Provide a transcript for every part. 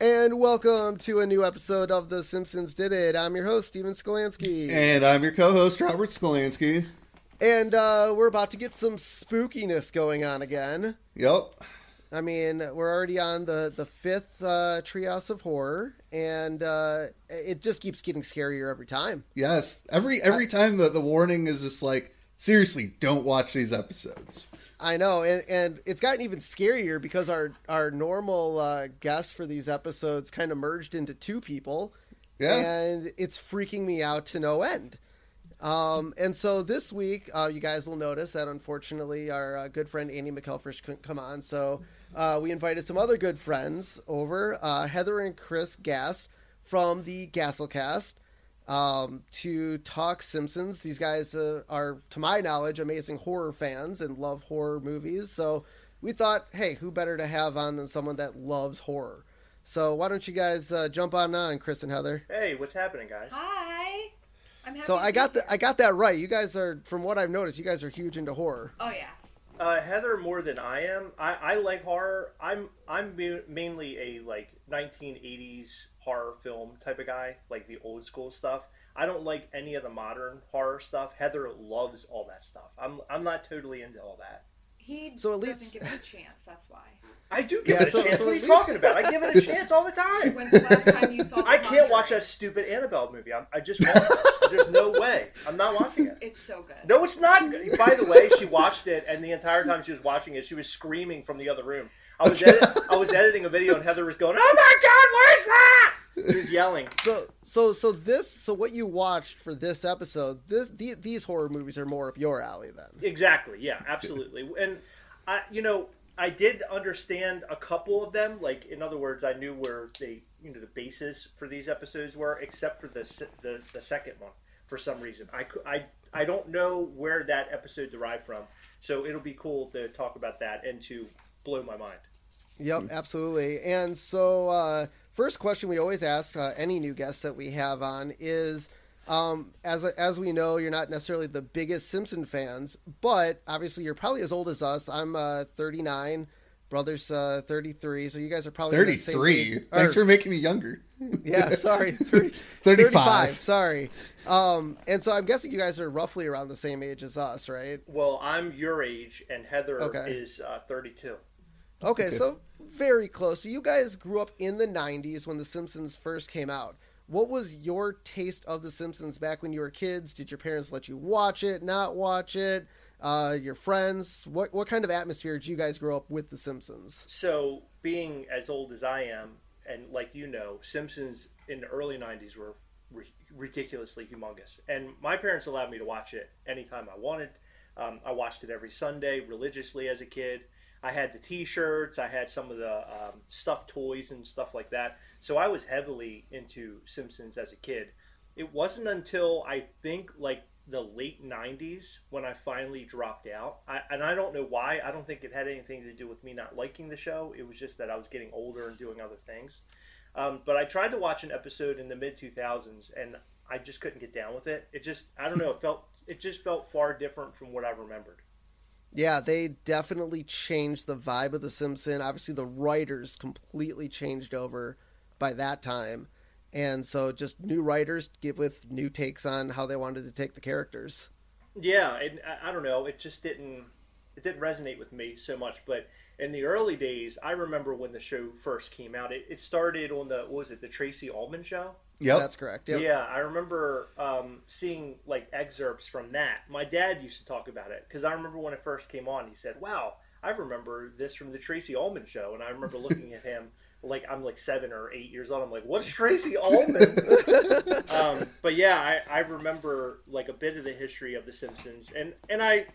And welcome to a new episode of The Simpsons Did It. I'm your host, Stephen Skolansky. And I'm your co-host, Robert Skolansky. And we're about to get some spookiness going on again. Yep. I mean, we're already on the fifth Treehouse of Horror, and it just keeps getting scarier every time. Yes. Every time the warning is just like, seriously, don't watch these episodes. I know, and it's gotten even scarier because our normal guests for these episodes kind of merged into two people, and it's freaking me out to no end. And so this week, you guys will notice that unfortunately our good friend Andy McElfresh couldn't come on, so we invited some other good friends over, Heather and Chris Gast from the Gastlycast, to talk Simpsons. These guys are, to my knowledge, amazing horror fans and love horror movies. So we thought, hey, who better to have on than someone that loves horror? So why don't you guys jump on, Chris and Heather? Hey, what's happening, guys? Hi. I'm happy. So I got that right. You guys are, from what I've noticed, you guys are huge into horror. Oh yeah. Heather more than I am. I like horror. I'm mainly a like 1980s horror film type of guy, like the old school stuff. I don't like any of the modern horror stuff. Heather loves all that stuff. I'm not totally into all that. He doesn't give it a chance, that's why. I do give it a chance. What are you talking about? I give it a chance all the time. When's the last time you saw I can't watch that stupid Annabelle movie. I just won't. There's no way. I'm not watching it. It's so good. No, it's not. By the way, she watched it, and the entire time she was watching it, she was screaming from the other room. I was editing a video, and Heather was going, "Oh my God, where's that?" She was yelling. So what you watched for this episode, these horror movies are more up your alley then. Exactly. Yeah. Absolutely. And I did understand a couple of them. Like, in other words, I knew where they, the basis for these episodes were, except for the second one. For some reason, I don't know where that episode derived from. So it'll be cool to talk about that and to blow my mind. Yep, absolutely. And so first question we always ask any new guests that we have on is, as we know, you're not necessarily the biggest Simpson fans, but obviously you're probably as old as us. I'm 39, brother's 33, so you guys are probably 33. Thanks for making me younger. Yeah, sorry, 35. Sorry. And so I'm guessing you guys are roughly around the same age as us, right? Well, I'm your age, and Heather is 32. Okay, so very close. So you guys grew up in the 90s when The Simpsons first came out. What was your taste of The Simpsons back when you were kids? Did your parents let you watch it, not watch it? Your friends? What kind of atmosphere did you guys grow up with The Simpsons? So being as old as I am, and like Simpsons in the early 90s were ridiculously humongous. And my parents allowed me to watch it anytime I wanted. I watched it every Sunday religiously as a kid. I had the T-shirts, I had some of the stuffed toys and stuff like that. So I was heavily into Simpsons as a kid. It wasn't until I think like the late 90s when I finally dropped out. And I don't know why. I don't think it had anything to do with me not liking the show. It was just that I was getting older and doing other things. But I tried to watch an episode in the mid-2000s and I just couldn't get down with it. It just, I don't know, it just felt far different from what I remembered. Yeah, they definitely changed the vibe of The Simpsons. Obviously, the writers completely changed over by that time. And so just new writers get with new takes on how they wanted to take the characters. Yeah, and I don't know. It just didn't resonate with me so much. But in the early days, I remember when the show first came out. It started on the Tracy Ullman show? Yeah, that's correct. Yep. Yeah, I remember seeing like excerpts from that. My dad used to talk about it because I remember when it first came on, he said, "Wow, I remember this from the Tracy Ullman show," and I remember looking at him like I'm like 7 or 8 years old. I'm like, what's Tracy Ullman? But yeah, I remember like a bit of the history of The Simpsons, and I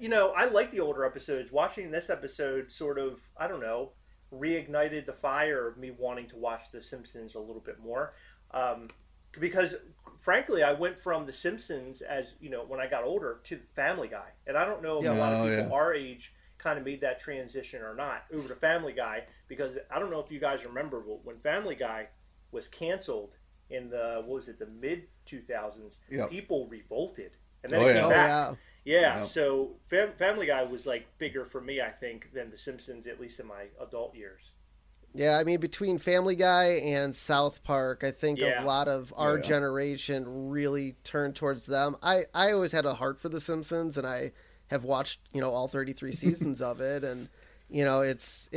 you know, I like the older episodes. Watching this episode sort of, I don't know, reignited the fire of me wanting to watch The Simpsons a little bit more, because frankly, I went from The Simpsons, as you know, when I got older, to Family Guy, and I don't know if a lot of people our age kind of made that transition or not over to Family Guy, because I don't know if you guys remember, but when Family Guy was canceled in the, what was it, the mid-2000s, people revolted, and then it came back. So Family Guy was like bigger for me, I think, than The Simpsons, at least in my adult years. Yeah, I mean, between Family Guy and South Park, I think a lot of our generation really turned towards them. I always had a heart for The Simpsons, and I have watched, you know, all 33 seasons of it. And, you know, it's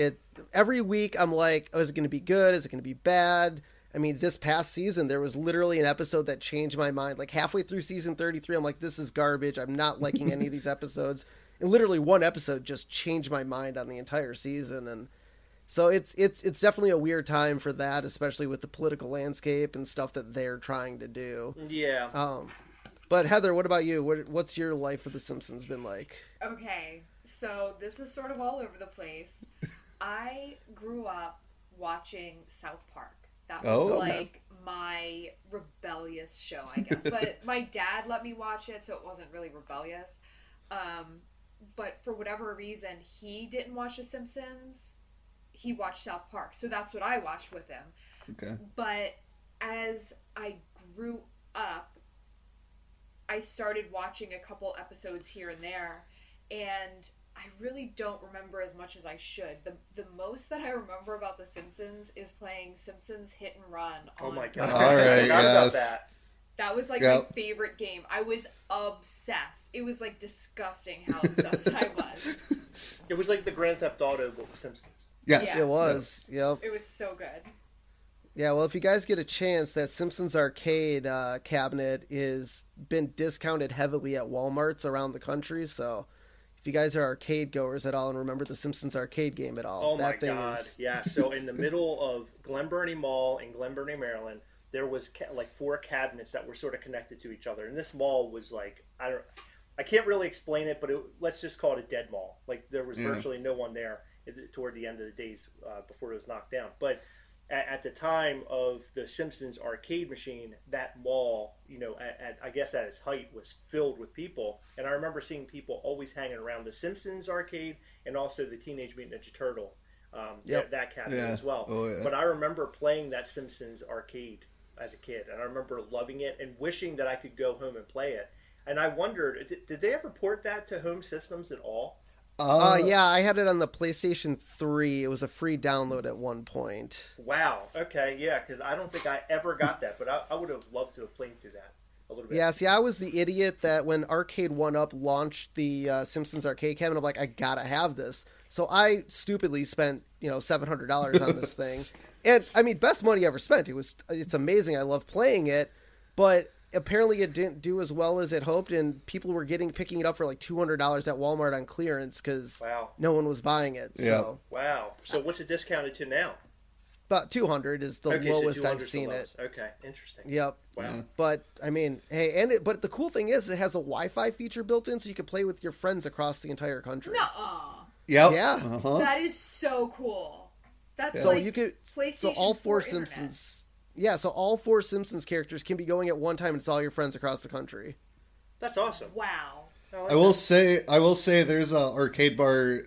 every week I'm like, oh, is it going to be good? Is it going to be bad? I mean, this past season, there was literally an episode that changed my mind. Like halfway through season 33, I'm like, this is garbage. I'm not liking any of these episodes. And literally one episode just changed my mind on the entire season. And so it's definitely a weird time for that, especially with the political landscape and stuff that they're trying to do. Yeah. But Heather, what about you? What's your life with The Simpsons been like? Okay, so this is sort of all over the place. I grew up watching South Park. That was my rebellious show, I guess. But my dad let me watch it, so it wasn't really rebellious. But for whatever reason, he didn't watch The Simpsons. He watched South Park. So that's what I watched with him. Okay. But as I grew up, I started watching a couple episodes here and there, and I really don't remember as much as I should. The most that I remember about The Simpsons is playing Simpsons Hit and Run. Oh my god! All right, yes. That was like my favorite game. I was obsessed. It was like disgusting how obsessed I was. It was like the Grand Theft Auto but with Simpsons. Yes, it was. Yep. It was so good. Yeah, well, if you guys get a chance, that Simpsons arcade cabinet is been discounted heavily at Walmarts around the country. So, if you guys are arcade goers at all and remember the Simpsons arcade game at all, oh my god, yeah. So in the middle of Glen Burnie Mall in Glen Burnie, Maryland, there was like 4 cabinets that were sort of connected to each other, and this mall was like I can't really explain it, but let's just call it a dead mall. Like there was virtually no one there toward the end of the days before it was knocked down, but at the time of the Simpsons arcade machine, that mall, you know, I guess at its height, was filled with people. And I remember seeing people always hanging around the Simpsons arcade and also the Teenage Mutant Ninja Turtle, that cabinet as well. Oh, yeah. But I remember playing that Simpsons arcade as a kid, and I remember loving it and wishing that I could go home and play it. And I wondered, did they ever port that to home systems at all? Yeah, I had it on the PlayStation 3. It was a free download at one point. Wow. Okay, yeah, because I don't think I ever got that, but I would have loved to have played through that a little bit. Yeah, see, I was the idiot that when Arcade 1UP launched the Simpsons arcade cabinet, I'm like, I gotta have this. So I stupidly spent, you know, $700 on this thing. And, I mean, best money ever spent. It's amazing. I love playing it, but apparently it didn't do as well as it hoped, and people were picking it up for like $200 at Walmart on clearance because no one was buying it. Yeah. So so what's it discounted to now? About $200 is the lowest I've seen it. Okay, interesting. Yep. Wow. Mm-hmm. But I mean, hey, but the cool thing is it has a Wi-Fi feature built in, so you can play with your friends across the entire country. Nuh-uh. Yep. Yeah. Uh-huh. That is so cool. That's like you could, PlayStation 4 all 4 Internet. Simpsons. Yeah, so all 4 Simpsons characters can be going at one time, and it's all your friends across the country. That's awesome. Wow. I will say, there's a arcade bar.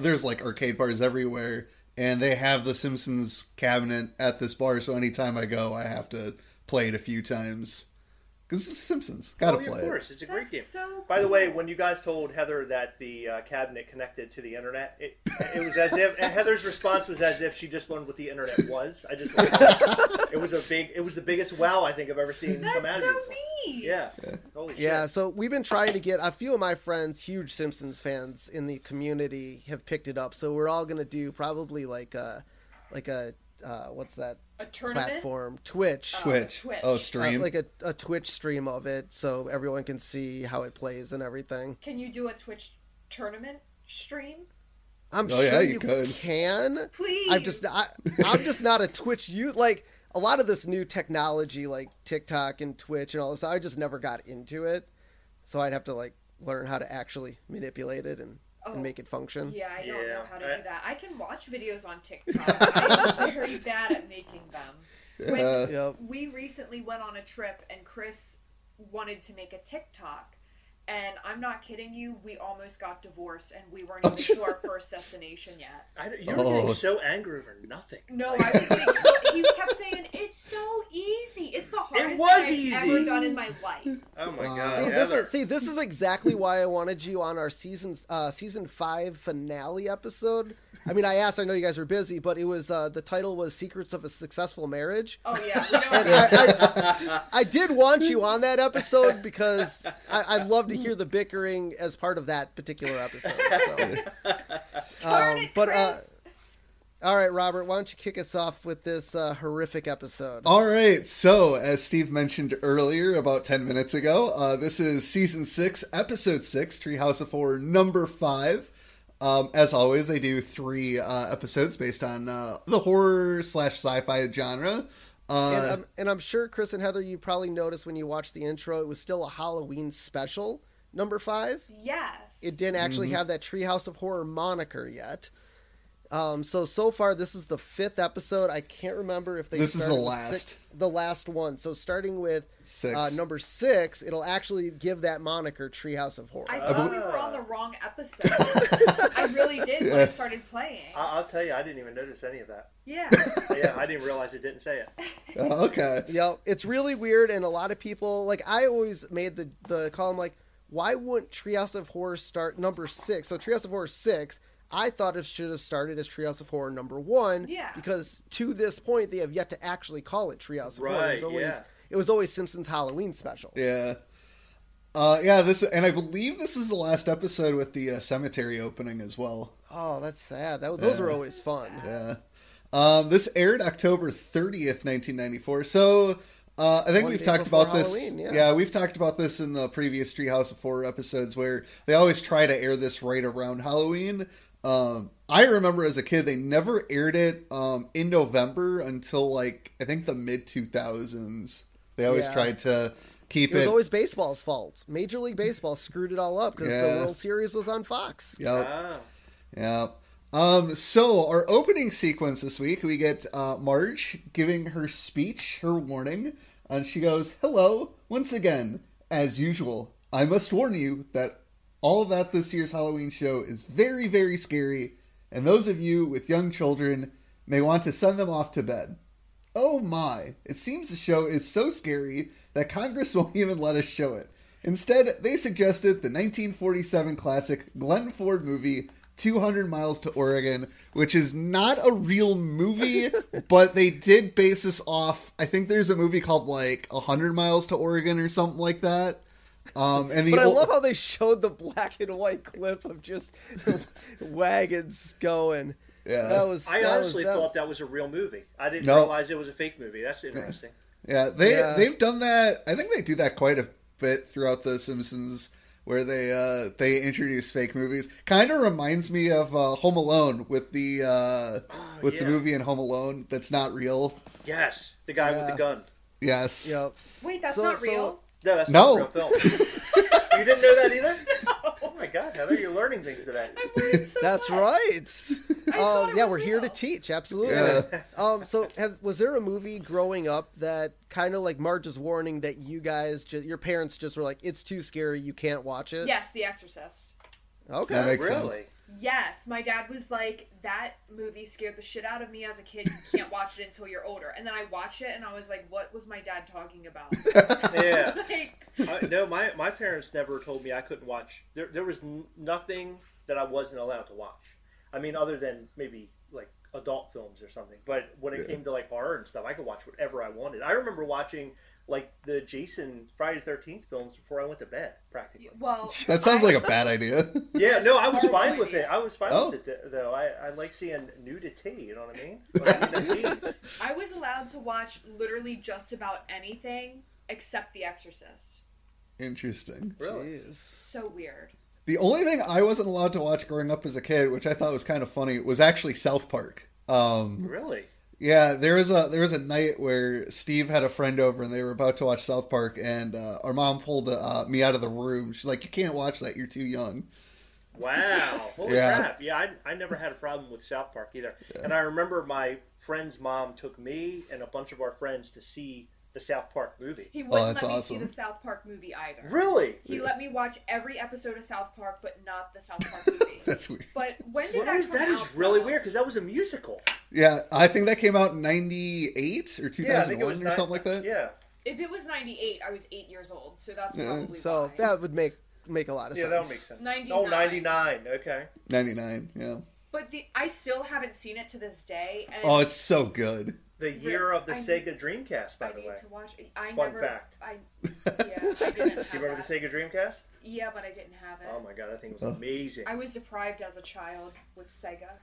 There's like arcade bars everywhere, and they have the Simpsons cabinet at this bar. So anytime I go, I have to play it a few times because it's the Simpsons. Gotta play. Of course, it's a great game. So by the way, when you guys told Heather that the cabinet connected to the internet, it was as if, and Heather's response was as if she just learned what the internet was. I just it was the biggest wow I think I've ever seen come out of you. That's so neat. Yes. Yeah. Holy shit. Yeah. So we've been trying to get a few of my friends, huge Simpsons fans in the community, have picked it up. So we're all gonna do probably like a what's that? A tournament platform, Twitch. Oh, stream like a Twitch stream of it, so everyone can see how it plays and everything. Can you do a Twitch tournament stream? I'm sure you can. Please. I'm just not a Twitch user. Like, a lot of this new technology, like TikTok and Twitch and all this, I just never got into it. So I'd have to, like, learn how to actually manipulate it and make it function. Yeah, I don't know how to do that. I can watch videos on TikTok. I'm very bad at making them. We recently went on a trip, and Chris wanted to make a TikTok. And I'm not kidding you, we almost got divorced, and we weren't even to our first destination yet. You were getting so angry over nothing. No, I was getting so... He kept saying, it's so easy. It's the hardest thing I've ever done in my life. Oh, my God. See, this is exactly why I wanted you on our season 5 finale episode. I mean, I asked, I know you guys were busy, but it was the title was Secrets of a Successful Marriage. Oh, yeah. And I did want you on that episode because I'd love to hear the bickering as part of that particular episode. So. All right, Robert, why don't you kick us off with this horrific episode? All right. So, as Steve mentioned earlier, about 10 minutes ago, this is Season 6, Episode 6, Treehouse of Horror, number 5. As always, they do 3 episodes based on the horror/sci-fi genre. And I'm sure, Chris and Heather, you probably noticed when you watched the intro, it was still a Halloween special, number 5. Yes. It didn't actually have that Treehouse of Horror moniker yet. So far, this is the 5th episode. I can't remember if they... This is the last. The last one. So starting with number 6, it'll actually give that moniker Treehouse of Horror. I thought we were on the wrong episode. I really did when it started playing. I'll tell you, I didn't even notice any of that. Yeah. Yeah, I didn't realize it didn't say it. Oh, okay. You know, it's really weird, and a lot of people... Like, I always made the column, like, why wouldn't Treehouse of Horror start number 6? So Treehouse of Horror 6... I thought it should have started as Treehouse of Horror number 1, because to this point they have yet to actually call it Treehouse of Horror. It was always Simpsons Halloween Special. Yeah, this, and I believe this is the last episode with the cemetery opening as well. Oh, that's sad. Those are always fun. Yeah, this aired October 30th, 1994. So I think we've talked about this. Yeah, we've talked about this in the previous Treehouse of Horror episodes, where they always try to air this right around Halloween. I remember as a kid, they never aired it in November until, like, I think the mid-2000s. They always tried to keep it. It was always baseball's fault. Major League Baseball screwed it all up because the World Series was on Fox. Yeah. So our opening sequence this week, we get Marge giving her speech, her warning, and she goes, "Hello, once again, as usual, I must warn you that all that this year's Halloween show is very, very scary, and those of you with young children may want to send them off to bed. Oh my, it seems the show is so scary that Congress won't even let us show it. Instead, they suggested the 1947 classic Glenn Ford movie, 200 Miles to Oregon, which is not a real movie, but they did base this off, I think there's a movie called, like, 100 Miles to Oregon or something like that. But I love how they showed the black and white clip of just wagons going. Yeah, I honestly thought that was a real movie. I didn't realize it was a fake movie. That's interesting. Yeah, they've done that. I think they do that quite a bit throughout The Simpsons, where they introduce fake movies. Kind of reminds me of Home Alone with the movie in Home Alone that's not real. Yes, the guy with the gun. Yes. Yep. Wait, that's not real. No, that's not a real film. You didn't know that either? No. Oh my God, Heather, you're learning things today. I'm learning so much. That's right. We're here to teach, absolutely. Yeah. Was there a movie growing up that kind of like Marge's warning that you guys, your parents just were like, it's too scary, you can't watch it? Yes, The Exorcist. Okay. That makes sense. Yes, my dad was like, that movie scared the shit out of me as a kid. You can't watch it until you're older. And then I watched it and I was like, what was my dad talking about? Yeah. No, my parents never told me I couldn't watch. There was nothing that I wasn't allowed to watch. I mean, other than maybe like adult films or something. But when it came to like horror and stuff, I could watch whatever I wanted. I remember watching like the Jason Friday the 13th films before I went to bed, practically. Well, that sounds like a bad idea. Yeah, no, I was fine with it. I was fine with it, though. I like seeing nudity, you know what I mean? I was allowed to watch literally just about anything except The Exorcist. Interesting. Really? Jeez. So weird. The only thing I wasn't allowed to watch growing up as a kid, which I thought was kind of funny, was actually South Park. Really? Yeah, there was a night where Steve had a friend over and they were about to watch South Park, and our mom pulled me out of the room. She's like, "You can't watch that. You're too young." Wow. Holy crap. Yeah, I never had a problem with South Park either. Yeah. And I remember my friend's mom took me and a bunch of our friends to see the South Park movie. He wouldn't let me see the South Park movie either. Really? He let me watch every episode of South Park, but not the South Park movie. That's weird. But when did that come out? That is really weird, because that was a musical. Yeah, I think that came out in 98 or 2001 or something like that. Yeah. If it was 98, I was 8 years old, so that's probably why. So that would make a lot of sense. Yeah, that would make sense. 99. Oh, 99. Okay. 99, yeah. But I still haven't seen it to this day. And it's so good. The year of the Sega Dreamcast, by the way. I need to watch it. Fun fact. I didn't have. Do you remember the Sega Dreamcast? Yeah, but I didn't have it. Oh my god, that thing was amazing. I was deprived as a child with Sega.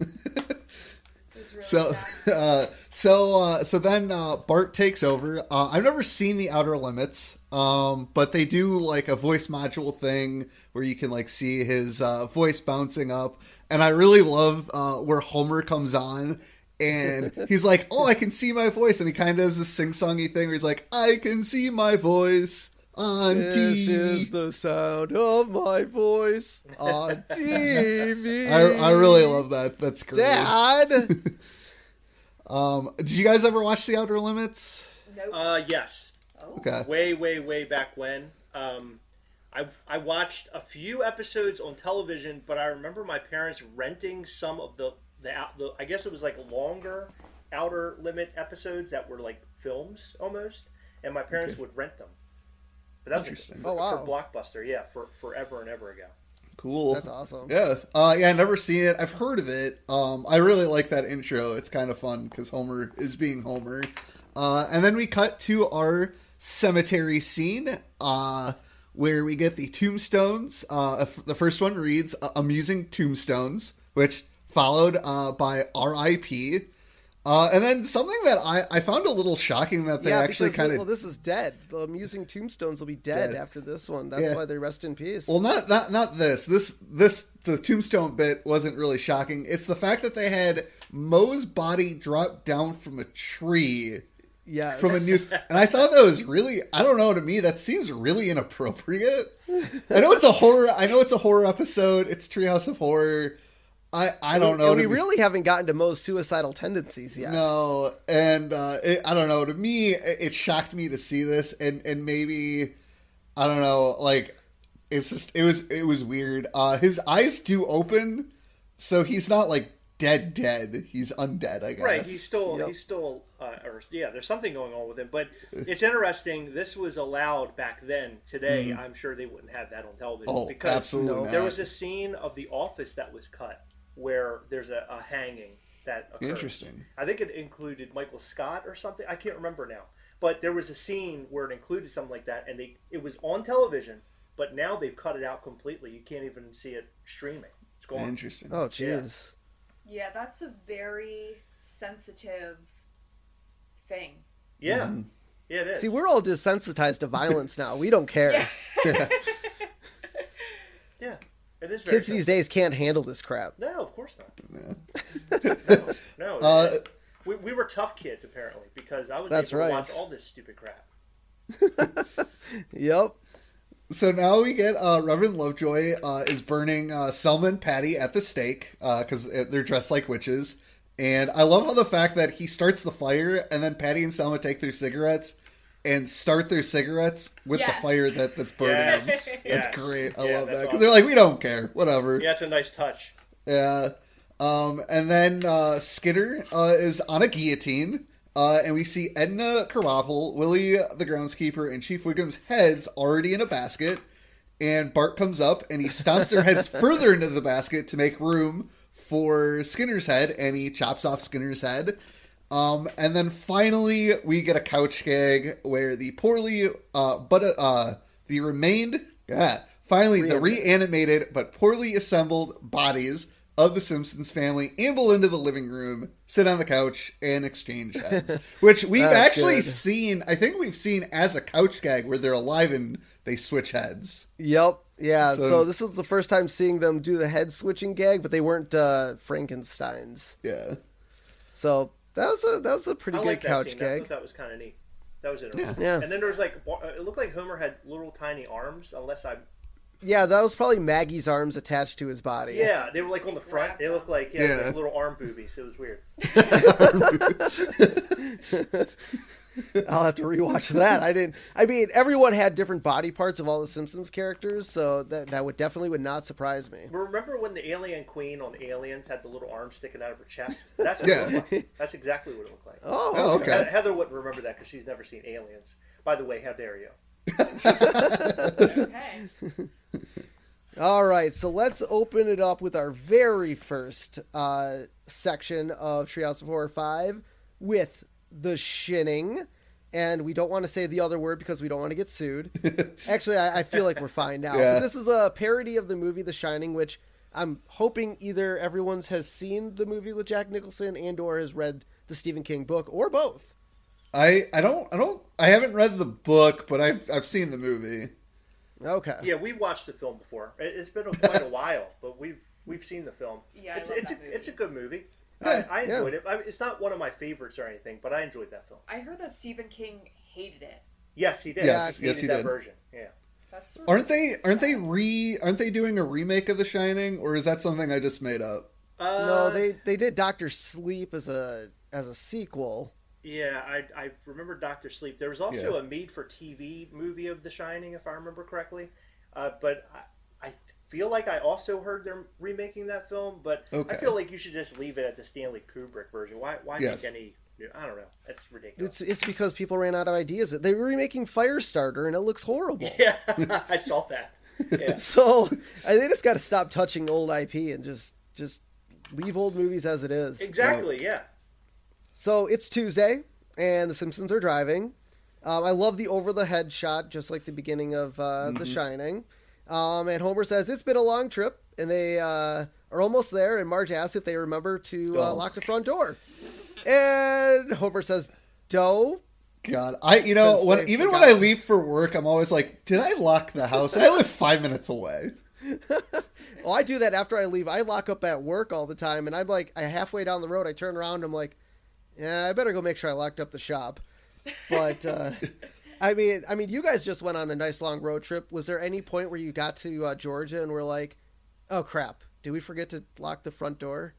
It was really sad. So then Bart takes over. I've never seen The Outer Limits, but they do like a voice module thing where you can like see his voice bouncing up, and I really love where Homer comes on. And he's like, "Oh, I can see my voice," and he kind of does this sing-songy thing where he's like, "I can see my voice on TV. This is the sound of my voice on TV." I really love that. That's great, Dad. Did you guys ever watch The Outer Limits? Nope. Yes. Oh. Okay. Way back when. I watched a few episodes on television, but I remember my parents renting some of the I guess it was like longer Outer Limit episodes that were like films almost, and my parents would rent them. But that was interesting. For Blockbuster, yeah, for forever and ever ago. Cool, that's awesome. Yeah, I've never seen it. I've heard of it. I really like that intro. It's kind of fun because Homer is being Homer, and then we cut to our cemetery scene. Where we get the tombstones. The first one reads "Amusing Tombstones," which followed by R.I.P. And then something that I found a little shocking that they actually kind of... Well, this is dead. The Amusing Tombstones will be dead after this one. That's why they rest in peace. Well, not this. The tombstone bit wasn't really shocking. It's the fact that they had Moe's body drop down from a tree... Yeah, from a news, and I thought that was really—I don't know—to me that seems really inappropriate. I know it's a horror. I know it's a horror episode. It's Treehouse of Horror. I don't know. We really haven't gotten to Moe's suicidal tendencies yet. No, and I don't know. To me, it shocked me to see this, and maybe I don't know. Like it's just it was weird. His eyes do open, so he's not like. Dead. He's undead, I guess. Right. He's still, there's something going on with him, but it's interesting. This was allowed back then. Today, I'm sure they wouldn't have that on television. Oh, because absolutely there was a scene of The Office that was cut where there's a hanging that occurs. Interesting. I think it included Michael Scott or something. I can't remember now, but there was a scene where it included something like that, and it was on television, but now they've cut it out completely. You can't even see it streaming. It's gone. Interesting. Oh, jeez. Yeah. Yeah, that's a very sensitive thing. Yeah. Mm. Yeah, it is. See, we're all desensitized to violence now. We don't care. Yeah. Yeah. It is very Kids these days can't handle this crap. No, of course not. Yeah. No. We were tough kids, apparently, because I was able to watch all this stupid crap. Yep. So now we get Reverend Lovejoy is burning Selma and Patty at the stake because they're dressed like witches. And I love how the fact that he starts the fire and then Patty and Selma take their cigarettes and start their cigarettes with the fire that's burning. Yes. That's great. I love that because they're like, we don't care. Whatever. Yeah, it's a nice touch. Yeah. And then Skidder is on a guillotine. And we see Edna Krabappel, Willie the groundskeeper, and Chief Wiggum's heads already in a basket. And Bart comes up and he stomps their heads further into the basket to make room for Skinner's head. And he chops off Skinner's head. And then finally, we get a couch gag where the poorly, reanimated but poorly assembled bodies of the Simpsons family amble into the living room, sit on the couch, and exchange heads. Which we've actually seen, I think we've seen as a couch gag where they're alive and they switch heads. Yep. Yeah, so this is the first time seeing them do the head switching gag, but they weren't Frankensteins. Yeah. So that was a pretty good couch gag. I thought that was kind of neat. That was interesting. Yeah. And then there was like, it looked like Homer had little tiny arms, unless I. Yeah, that was probably Maggie's arms attached to his body. Yeah, they were like on the front. They looked like, yeah. Like little arm boobies. It was weird. I'll have to rewatch that. I mean, everyone had different body parts of all the Simpsons characters, so that would not surprise me. Remember when the alien queen on Aliens had the little arm sticking out of her chest? That's what it looked like. That's exactly what it looked like. Oh, okay. Heather wouldn't remember that because she's never seen Aliens. By the way, how dare you? Okay. All right, so let's open it up with our very first section of Treehouse of Horror 5 with the shinning, and we don't want to say the other word because we don't want to get sued. Actually, I feel like we're fine now. Yeah. This is a parody of the movie The Shining, which I'm hoping either everyone's has seen the movie with Jack Nicholson and or has read the Stephen King book, or both. I haven't read the book, but I've seen the movie. Okay. Yeah, we've watched the film before. It's been quite a while, but we've seen the film. Yeah, it's a good movie. Yeah, I enjoyed it. I mean, it's not one of my favorites or anything, but I enjoyed that film. I heard that Stephen King hated it. Yes, he did. Yes, he did. Version. Yeah. That's aren't they doing a remake of The Shining, or is that something I just made up? No, they did Dr. Sleep as a sequel. Yeah, I remember Dr. Sleep. There was also a made-for-TV movie of The Shining, if I remember correctly. But I feel like I also heard they're remaking that film. But I feel like you should just leave it at the Stanley Kubrick version. Why make any... I don't know. That's ridiculous. It's because people ran out of ideas. They were remaking Firestarter, and it looks horrible. Yeah, I saw that. Yeah. So they just got to stop touching old IP and just leave old movies as it is. Exactly, yeah. So it's Tuesday, and the Simpsons are driving. I love the over-the-head shot, just like the beginning of The Shining. And Homer says, it's been a long trip, and they are almost there, and Marge asks if they remember to lock the front door. And Homer says, "Doh." God, when I leave for work, I'm always like, did I lock the house? And I live 5 minutes away. Oh, I do that after I leave. I lock up at work all the time, and I'm like, halfway down the road, I turn around, and I'm like, yeah, I better go make sure I locked up the shop. But, I mean, you guys just went on a nice long road trip. Was there any point where you got to Georgia and were like, oh, crap, did we forget to lock the front door?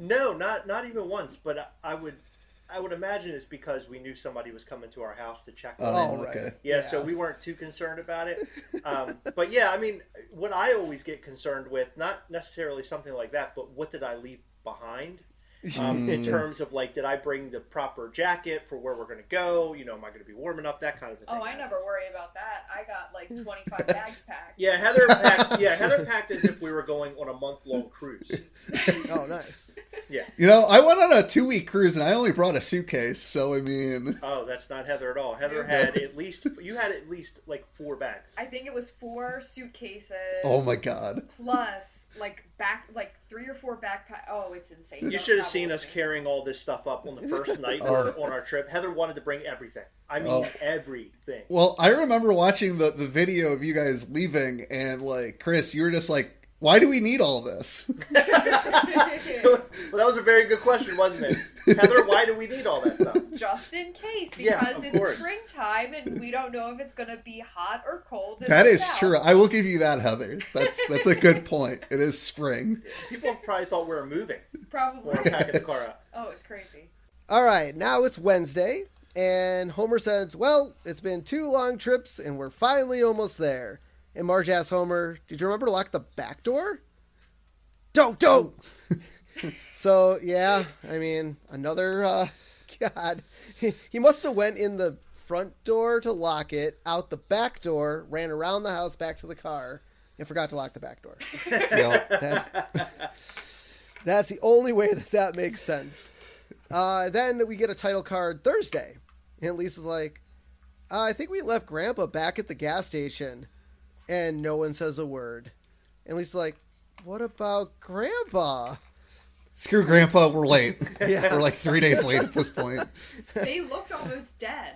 No, not even once. But I would imagine it's because we knew somebody was coming to our house to check on it. Right. Okay. Yeah, so we weren't too concerned about it. But, yeah, I mean, what I always get concerned with, not necessarily something like that, but what did I leave behind? In terms of like, did I bring the proper jacket for where we're going to go? You know, am I going to be warm enough? That kind of thing. Oh, I never worry about that. I got like 25 bags packed. Yeah, Heather packed as if we were going on a month-long cruise. Oh, nice. Yeah. You know, I went on a 2-week cruise and I only brought a suitcase. So, I mean. Oh, that's not Heather at all. Heather had at least like 4 bags. I think it was 4 suitcases. Oh my God. Plus like 3 or 4 backpacks. Oh, it's insane. You should have seen us carrying all this stuff up on the first night on our trip. Heather wanted to bring everything. I mean, everything. Well, I remember watching the video of you guys leaving and like, Chris, you were just like, why do we need all this? Well, that was a very good question, wasn't it? Heather, why do we need all that stuff? Just in case, because it's springtime and we don't know if it's going to be hot or cold. That is true. I will give you that, Heather. That's a good point. It is spring. People probably thought we were moving. Probably. We were packing the car up. Oh, it's crazy. All right, now it's Wednesday, and Homer says, well, it's been 2 long trips and we're finally almost there. And Marge asks Homer, did you remember to lock the back door? Don't! So, yeah, I mean, another, God. He must have went in the front door to lock it, out the back door, ran around the house back to the car, and forgot to lock the back door. That's the only way that makes sense. Then we get a title card Thursday. And Lisa's like, I think we left Grandpa back at the gas station. And no one says a word. And Lisa's like, what about Grandpa? Screw Grandpa, we're late. Yeah. We're like 3 days late at this point. They looked almost dead.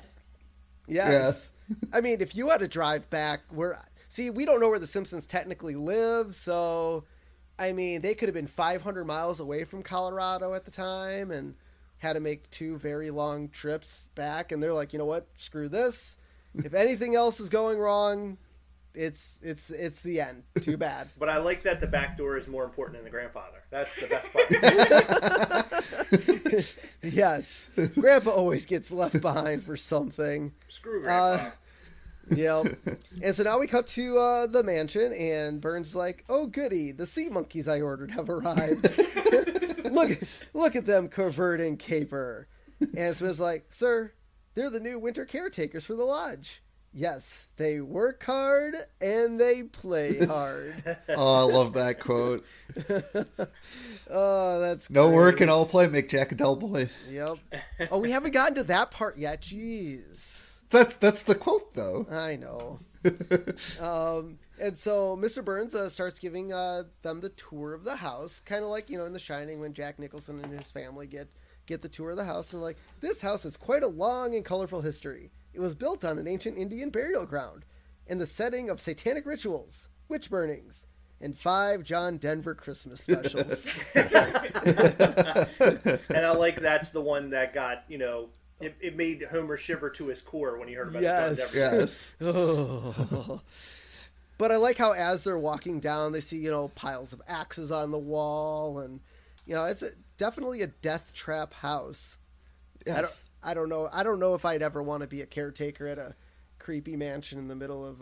Yes. Yeah. I mean, if you had to drive back, See, we don't know where the Simpsons technically live, so, I mean, they could have been 500 miles away from Colorado at the time and had to make two very long trips back. And they're like, you know what? Screw this. If anything else is going wrong, it's the end. Too bad. But I like that the back door is more important than the grandfather. That's the best part. Yes. Grandpa always gets left behind for something. Screw Grandpa. Yeah. And so now we cut to the mansion, and Burns like, oh, goody, the sea monkeys I ordered have arrived. Look at them cavorting caper. And Smith's like, sir, they're the new winter caretakers for the lodge. Yes, they work hard and they play hard. Oh, I love that quote. Oh, that's no great. Work and all play, make Jack a dull boy. Yep. Oh, we haven't gotten to that part yet. Jeez. That's the quote, though. I know. And so Mr. Burns starts giving them the tour of the house, kind of like, you know, in The Shining when Jack Nicholson and his family get the tour of the house. And like, this house has quite a long and colorful history. It was built on an ancient Indian burial ground in the setting of satanic rituals, witch burnings, and 5 John Denver Christmas specials. And I like that's the one that got, you know, it made Homer shiver to his core when he heard about his John Denver. Yes. Oh. But I like how as they're walking down, they see, you know, piles of axes on the wall. And, you know, it's definitely a death trap house. Yes. I don't know if I'd ever want to be a caretaker at a creepy mansion in the middle of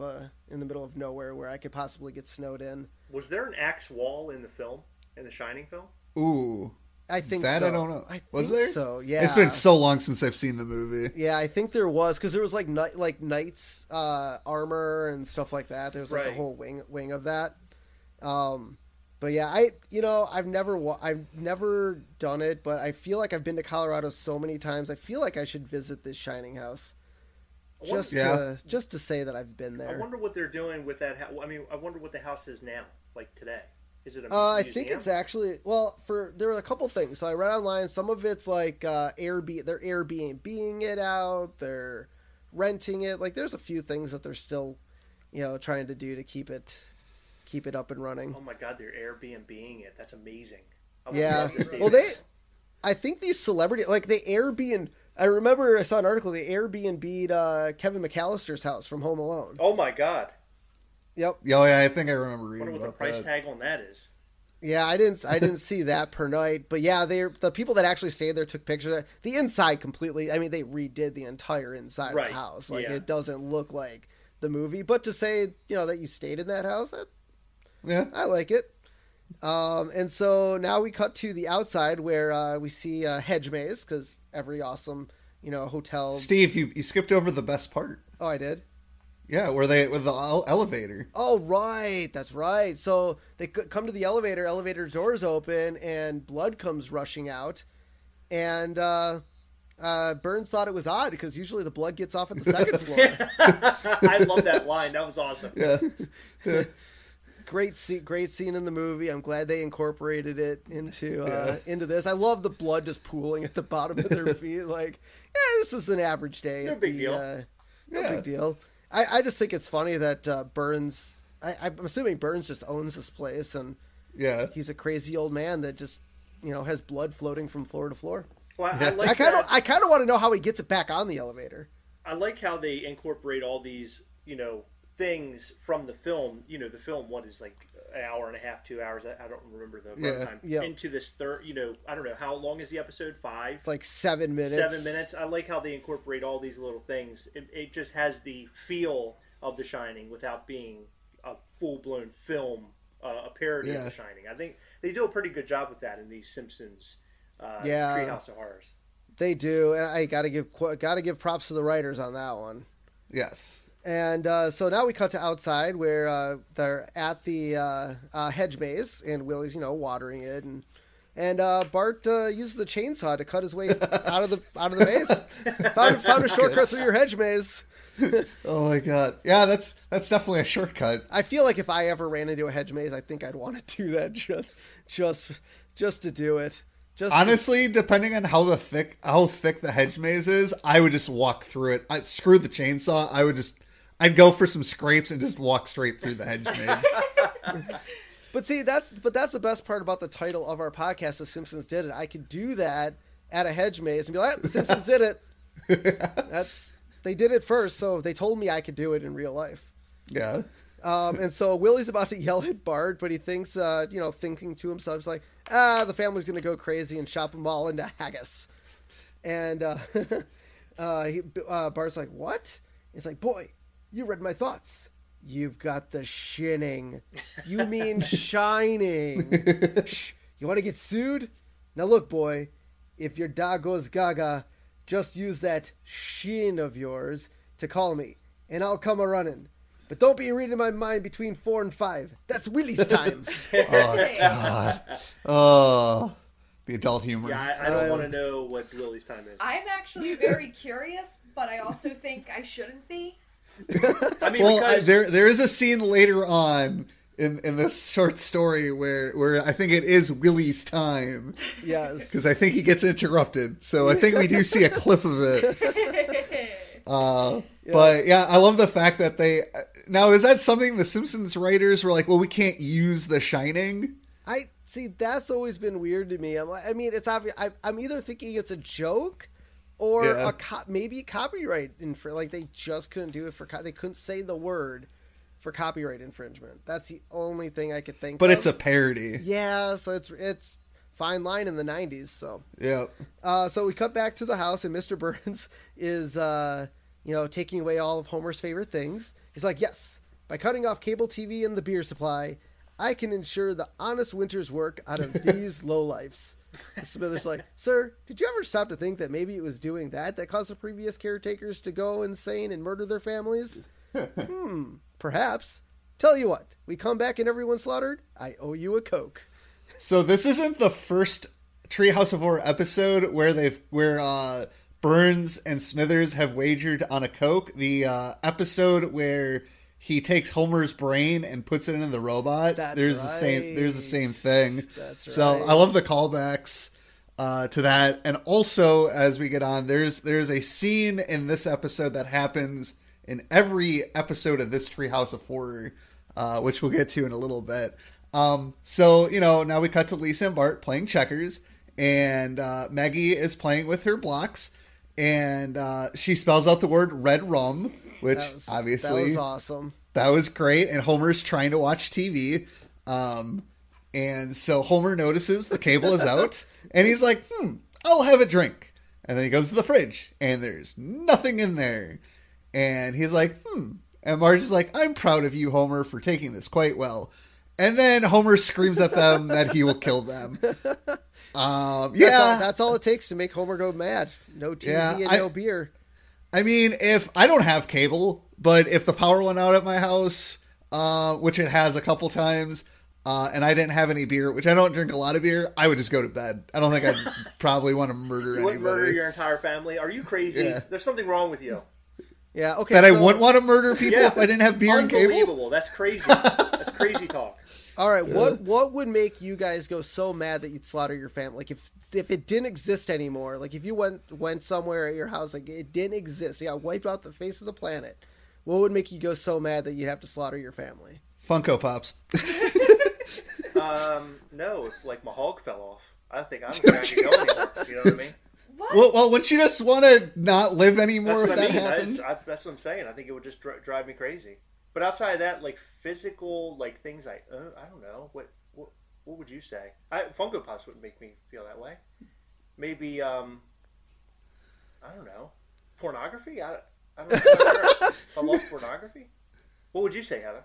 nowhere where I could possibly get snowed in. Was there an axe wall in the film, in the Shining film? Ooh, I think that so. I don't know. Was there? So yeah, it's been so long since I've seen the movie. Yeah, I think there was, because there was like knights armor and stuff like that. There was like a whole wing of that. But yeah, I've never done it, but I feel like I've been to Colorado so many times. I feel like I should visit this Shining house, just to say that I've been there. I wonder what they're doing with that. I mean, I wonder what the house is now, like today. Is it a museum? I think it's actually there were a couple things. So I read online, some of it's like they're Airbnb-ing it out, they're renting it. Like there's a few things that they're still, you know, trying to do to keep it up and running. Oh my God, they're Airbnb-ing it. That's amazing. Yeah. Well, I think these celebrities, like they Airbnb, I remember I saw an article, they Airbnb'd Kevin McAllister's house from Home Alone. Oh my God. Yep. Oh yeah, I think I remember reading about that. I wonder what the price tag on that is. Yeah, I didn't see that per night, but yeah, the people that actually stayed there took pictures of the inside completely. I mean, they redid the entire inside of the house. Like it doesn't look like the movie, but to say, you know, that you stayed in that house, yeah, I like it. And so now we cut to the outside where we see a hedge maze, because every awesome, you know, hotel. Steve, you skipped over the best part. Oh, I did? Yeah, where they with the elevator. Oh, right. That's right. So they come to the elevator. Elevator doors open and blood comes rushing out. And Burns thought it was odd because usually the blood gets off at the second floor. I love that line. That was awesome. Yeah. Great scene in the movie. I'm glad they incorporated it into this. I love the blood just pooling at the bottom of their feet. Like, yeah, this is an average day. No big deal. Big deal. I just think it's funny that Burns. I'm assuming Burns just owns this place, and he's a crazy old man that just, you know, has blood floating from floor to floor. Well, I kind of want to know how he gets it back on the elevator. I like how they incorporate all these, you know, things from the film. You know, the film, what is like an hour and a half, 2 hours, I don't remember the time, into this third, you know, I don't know, how long is the episode? 5? It's like 7 minutes. 7 minutes. I like how they incorporate all these little things. It just has the feel of The Shining without being a full-blown film, a parody of The Shining. I think they do a pretty good job with that in these Simpsons Treehouse of Horrors. They do, and I gotta give props to the writers on that one. Yes. And so now we cut to outside where they're at the hedge maze, and Willie's, you know, watering it, and Bart uses the chainsaw to cut his way out of the maze. Found a shortcut through your hedge maze. Oh my God! Yeah, that's definitely a shortcut. I feel like if I ever ran into a hedge maze, I think I'd want to do that just to do it. Honestly, depending on how thick the hedge maze is, I would just walk through it. Screw the chainsaw. I would just. I'd go for some scrapes and just walk straight through the hedge. But see, that's the best part about the title of our podcast, The Simpsons Did It. I could do that at a hedge maze and be like, The Simpsons did it. They did it first, so they told me I could do it in real life. Yeah. And so Willie's about to yell at Bart, but he thinks, thinking to himself, he's like, the family's going to go crazy and shop them all into haggis. And Bart's like, what? He's like, boy, you read my thoughts. You've got the shinning. You mean shining. Shh. You want to get sued? Now look, boy, if your dog goes gaga, just use that shin of yours to call me, and I'll come a-running. But don't be reading my mind between 4 and 5. That's Willie's time. Oh, God. Oh, the adult humor. Yeah, I don't want to know what Willie's time is. I'm actually very curious, but I also think I shouldn't be. I mean, there is a scene later on in this short story where I think it is Willie's time. Yes. Because I think he gets interrupted. So I think we do see a clip of it. Yeah. But yeah, I love the fact that they... Now, is that something the Simpsons writers were like, well, we can't use The Shining? See, that's always been weird to me. I mean, it's obvious. I'm either thinking it's a joke or maybe copyright infringement. Like, they just couldn't do it they couldn't say the word for copyright infringement. That's the only thing I could think of. But it's a parody. Yeah, so it's fine line in the 90s, so. Yeah. So we cut back to the house, and Mr. Burns is... taking away all of Homer's favorite things. He's like, yes, by cutting off cable TV and the beer supply, I can ensure the honest winter's work out of these lowlifes. Smithers like, sir, did you ever stop to think that maybe it was doing that caused the previous caretakers to go insane and murder their families? Perhaps. Tell you what, we come back and everyone's slaughtered, I owe you a Coke. So this isn't the first Treehouse of Horror episode where Burns and Smithers have wagered on a Coke. The episode where he takes Homer's brain and puts it into the robot. There's the same thing. That's right. So I love the callbacks to that. And also, as we get on, there's a scene in this episode that happens in every episode of this Treehouse of Horror, which we'll get to in a little bit. So now we cut to Lisa and Bart playing checkers, and Maggie is playing with her blocks. And she spells out the word red rum, which obviously... That was awesome. That was great. And Homer's trying to watch TV. And so Homer notices the cable is out. And he's like, I'll have a drink. And then he goes to the fridge. And there's nothing in there. And he's like, And Marge is like, I'm proud of you, Homer, for taking this quite well. And then Homer screams at them that he will kill them. That's all it takes to make Homer go mad. No TV and no beer. I mean, if I don't have cable, but if the power went out at my house, which it has a couple times, and I didn't have any beer, which I don't drink a lot of beer, I would just go to bed. I don't think I'd probably want to murder anybody. You wouldn't murder your entire family? Are you crazy? Yeah. There's something wrong with you. Yeah, okay. That I wouldn't want to murder people if I didn't have beer and cable? Unbelievable. That's crazy. That's crazy talk. All right, what would make you guys go so mad that you'd slaughter your family? Like, if it didn't exist anymore, like if you went somewhere at your house, like it didn't exist, you got wiped off the face of the planet, what would make you go so mad that you'd have to slaughter your family? Funko Pops. No, if like my hog fell off, I think I'm not going to go anymore. You know what I mean? What? Well, wouldn't you just want to not live anymore if that happened? That's what I'm saying. I think it would just drive me crazy. But outside of that, like physical, like things, I don't know. What would you say? Funko Pops wouldn't make me feel that way. Maybe I don't know. Pornography? I don't know. If I lost pornography. What would you say, Heather?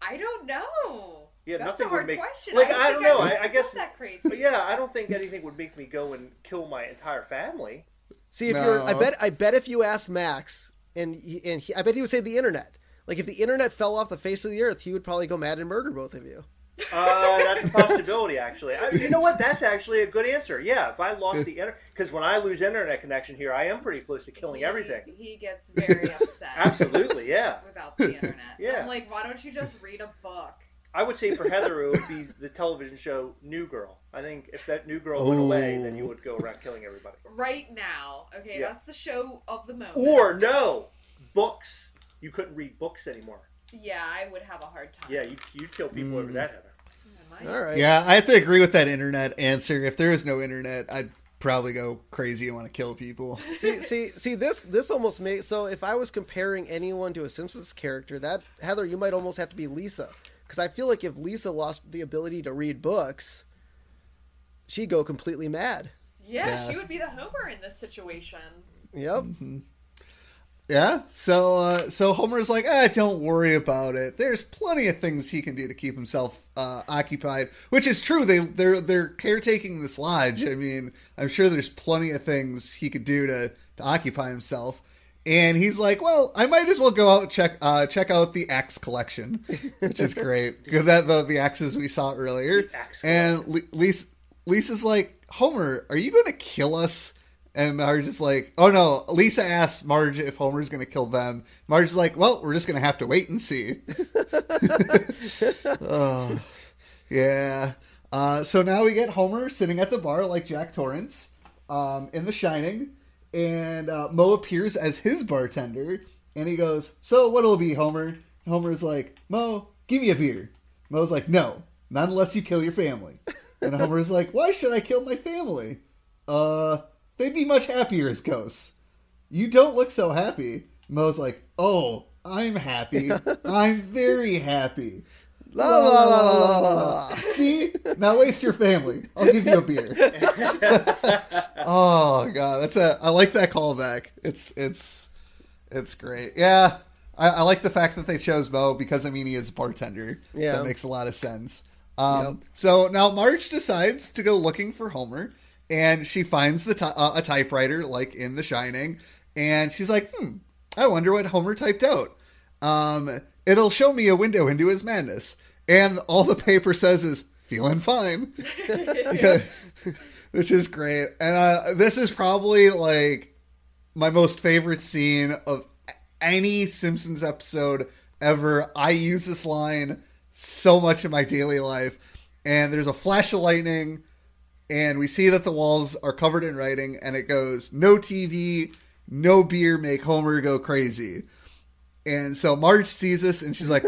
I don't know. Yeah, that's nothing a hard would make. Question. Like I don't know. I guess that crazy. But yeah, I don't think anything would make me go and kill my entire family. See, I bet if you asked Max, and he, I bet he would say the internet. Like, if the internet fell off the face of the earth, he would probably go mad and murder both of you. That's a possibility, actually. You know what? That's actually a good answer. Yeah, if I lost the internet... Because when I lose internet connection here, I am pretty close to killing everything. He gets very upset. Absolutely, yeah. Without the internet. Yeah. I'm like, why don't you just read a book? I would say for Heather, it would be the television show New Girl. I think if that New Girl went away, then you would go around killing everybody. Right now. Okay, That's the show of the moment. Or, no, books... you couldn't read books anymore. Yeah, I would have a hard time. Yeah, you'd kill people over that, Heather. All right. Yeah, I have to agree with that internet answer. If there was no internet, I'd probably go crazy and want to kill people. See, this almost makes... So if I was comparing anyone to a Simpsons character, that, Heather, you might almost have to be Lisa. Because I feel like if Lisa lost the ability to read books, she'd go completely mad. Yeah, she would be the Homer in this situation. Yep. Mm-hmm. Yeah, so Homer's like, don't worry about it. There's plenty of things he can do to keep himself occupied, which is true. They're caretaking this lodge. I mean, I'm sure there's plenty of things he could do to occupy himself. And he's like, well, I might as well go out and check out the axe collection, which is great. The axes we saw earlier. And Lisa's like, Homer, are you going to kill us? And Marge is like, oh no, Lisa asks Marge if Homer's going to kill them. Marge's like, well, we're just going to have to wait and see. Oh, yeah. So now we get Homer sitting at the bar like Jack Torrance in The Shining. And Moe appears as his bartender. And he goes, so what'll be, Homer? And Homer's like, Moe, give me a beer. Moe's like, no, not unless you kill your family. And Homer's like, why should I kill my family? They'd be much happier as ghosts. You don't look so happy. Moe's like, oh, I'm happy. I'm very happy. La la la la la la. See? Now waste your family. I'll give you a beer. Oh god, I like that callback. It's great. Yeah. I like the fact that they chose Moe because, I mean, he is a bartender. Yeah. So that makes a lot of sense. So now Marge decides to go looking for Homer. And she finds a typewriter, like in The Shining. And she's like, I wonder what Homer typed out. It'll show me a window into his madness. And all the paper says is, feeling fine. Which is great. And this is probably, like, my most favorite scene of any Simpsons episode ever. I use this line so much in my daily life. And there's a flash of lightning. And we see that the walls are covered in writing, and it goes, no TV, no beer, make Homer go crazy. And so Marge sees this, and she's like,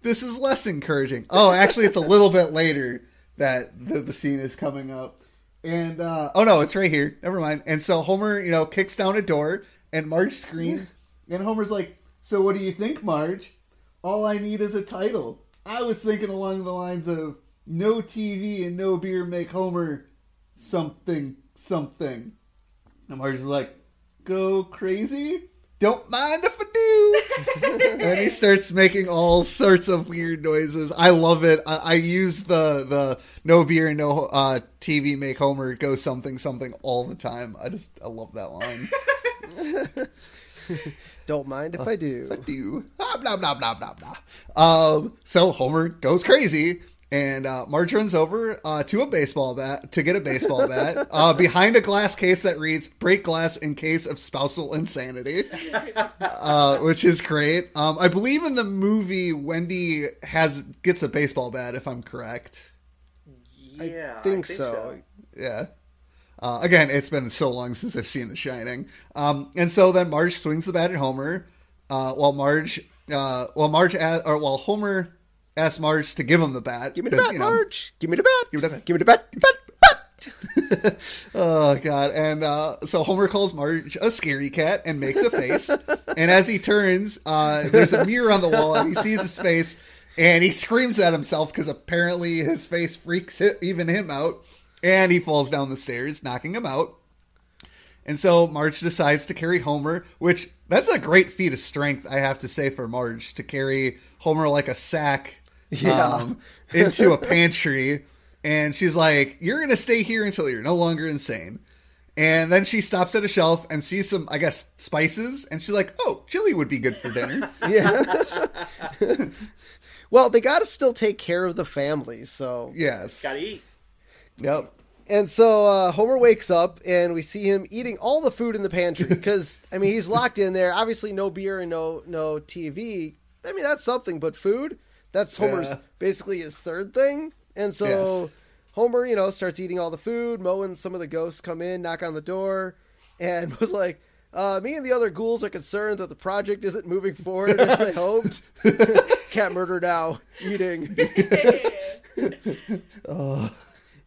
this is less encouraging. Oh, actually, it's a little bit later that the scene is coming up. And, oh, no, it's right here. Never mind. And so Homer, kicks down a door, and Marge screams. And Homer's like, so what do you think, Marge? All I need is a title. I was thinking along the lines of, no TV and no beer make Homer something. And Marge's like, go crazy? Don't mind if I do. And he starts making all sorts of weird noises. I love it. I use the no beer and no TV make Homer go something all the time. I love that line. Don't mind if I do. If I do. Ah, blah, blah, blah, blah, blah. So Homer goes crazy. And Marge runs over to a baseball bat to get a baseball bat behind a glass case that reads "Break glass in case of spousal insanity," which is great. I believe in the movie Wendy gets a baseball bat, if I'm correct. Yeah, I think so. Yeah. Again, it's been so long since I've seen The Shining, and so then Marge swings the bat at Homer, while Homer asks Marge to give him the bat. Give me the bat, Marge. Give me the bat. Give me the bat. Give me the bat. Bat. Oh, God. And so Homer calls Marge a scary cat and makes a face. And as he turns, there's a mirror on the wall and he sees his face. And he screams at himself because apparently his face freaks even him out. And he falls down the stairs, knocking him out. And so Marge decides to carry Homer, which that's a great feat of strength, I have to say, for Marge, to carry Homer like a sack into a pantry. And she's like, you're going to stay here until you're no longer insane. And then she stops at a shelf and sees some, I guess, spices. And she's like, oh, chili would be good for dinner. Yeah. Well, they got to still take care of the family. So, yes. Got to eat. Yep. And so Homer wakes up and we see him eating all the food in the pantry because, I mean, he's locked in there. Obviously, no beer and no TV. I mean, that's something, but food, that's Homer's basically his third thing. And so Homer, starts eating all the food. Moe and some of the ghosts come in, knock on the door, and was like, Me and the other ghouls are concerned that the project isn't moving forward as they hoped. Cat murder now. Eating.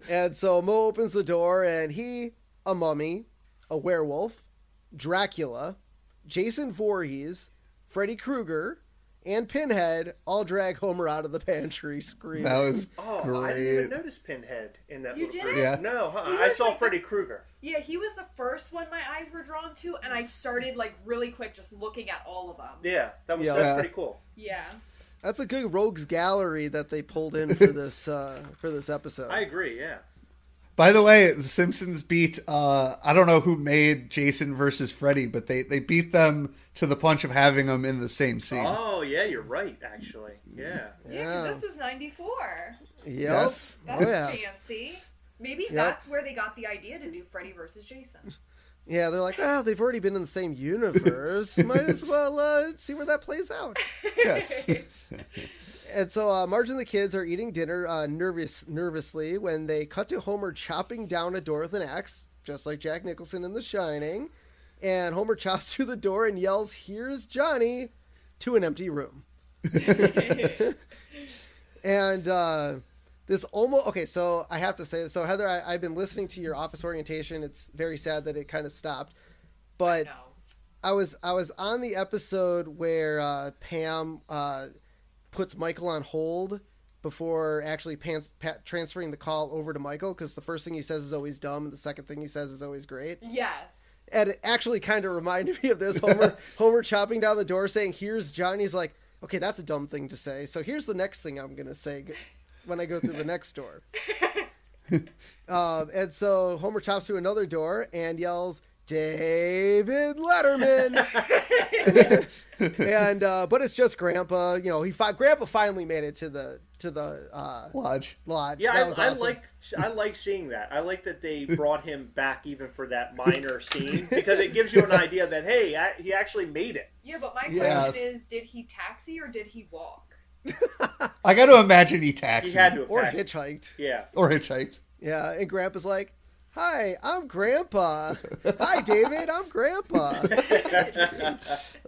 And so Mo opens the door, and he, a mummy, a werewolf, Dracula, Jason Voorhees, Freddy Krueger, and Pinhead all drag Homer out of the pantry screaming. That was great. I didn't even notice Pinhead in that. You didn't? Yeah. No, I saw like Freddy Krueger. Yeah, he was the first one my eyes were drawn to, and I started like really quick just looking at all of them. Yeah, that was pretty cool. Yeah. That's a good rogues gallery that they pulled in for this for this episode. I agree, yeah. By the way, The Simpsons beat, I don't know who made Jason versus Freddy, but they beat them to the punch of having them in the same scene. Oh, yeah, you're right, actually. Yeah. Yeah, because this was 94. Yes. That's fancy. Maybe that's where they got the idea to do Freddy versus Jason. Yeah, they're like, they've already been in the same universe. Might as well see where that plays out. Yes. And so Marge and the kids are eating dinner nervously when they cut to Homer chopping down a door with an axe, just like Jack Nicholson in The Shining. And Homer chops through the door and yells, "Here's Johnny," to an empty room. And this almost... Okay, so I have to say this. So, Heather, I've been listening to your office orientation. It's very sad that it kind of stopped. But I was on the episode where Pam... puts Michael on hold before actually transferring the call over to Michael, because the first thing he says is always dumb and the second thing he says is always great. Yes. And it actually kind of reminded me of this. Homer chopping down the door saying, "Here's Johnny's," like, okay, that's a dumb thing to say. So here's the next thing I'm going to say when I go through the next door. And so Homer chops through another door and yells, "David Letterman," and but it's just Grandpa. You know, Grandpa finally made it to the lodge. Yeah, that was awesome. I like seeing that. I like that they brought him back even for that minor scene, because it gives you an idea that he actually made it. Yeah, but my question is, did he taxi or did he walk? I got to imagine he taxied. He had to have hitchhiked. Yeah, or hitchhiked. Yeah, and Grandpa's like, "Hi, I'm Grandpa. Hi, David, I'm Grandpa."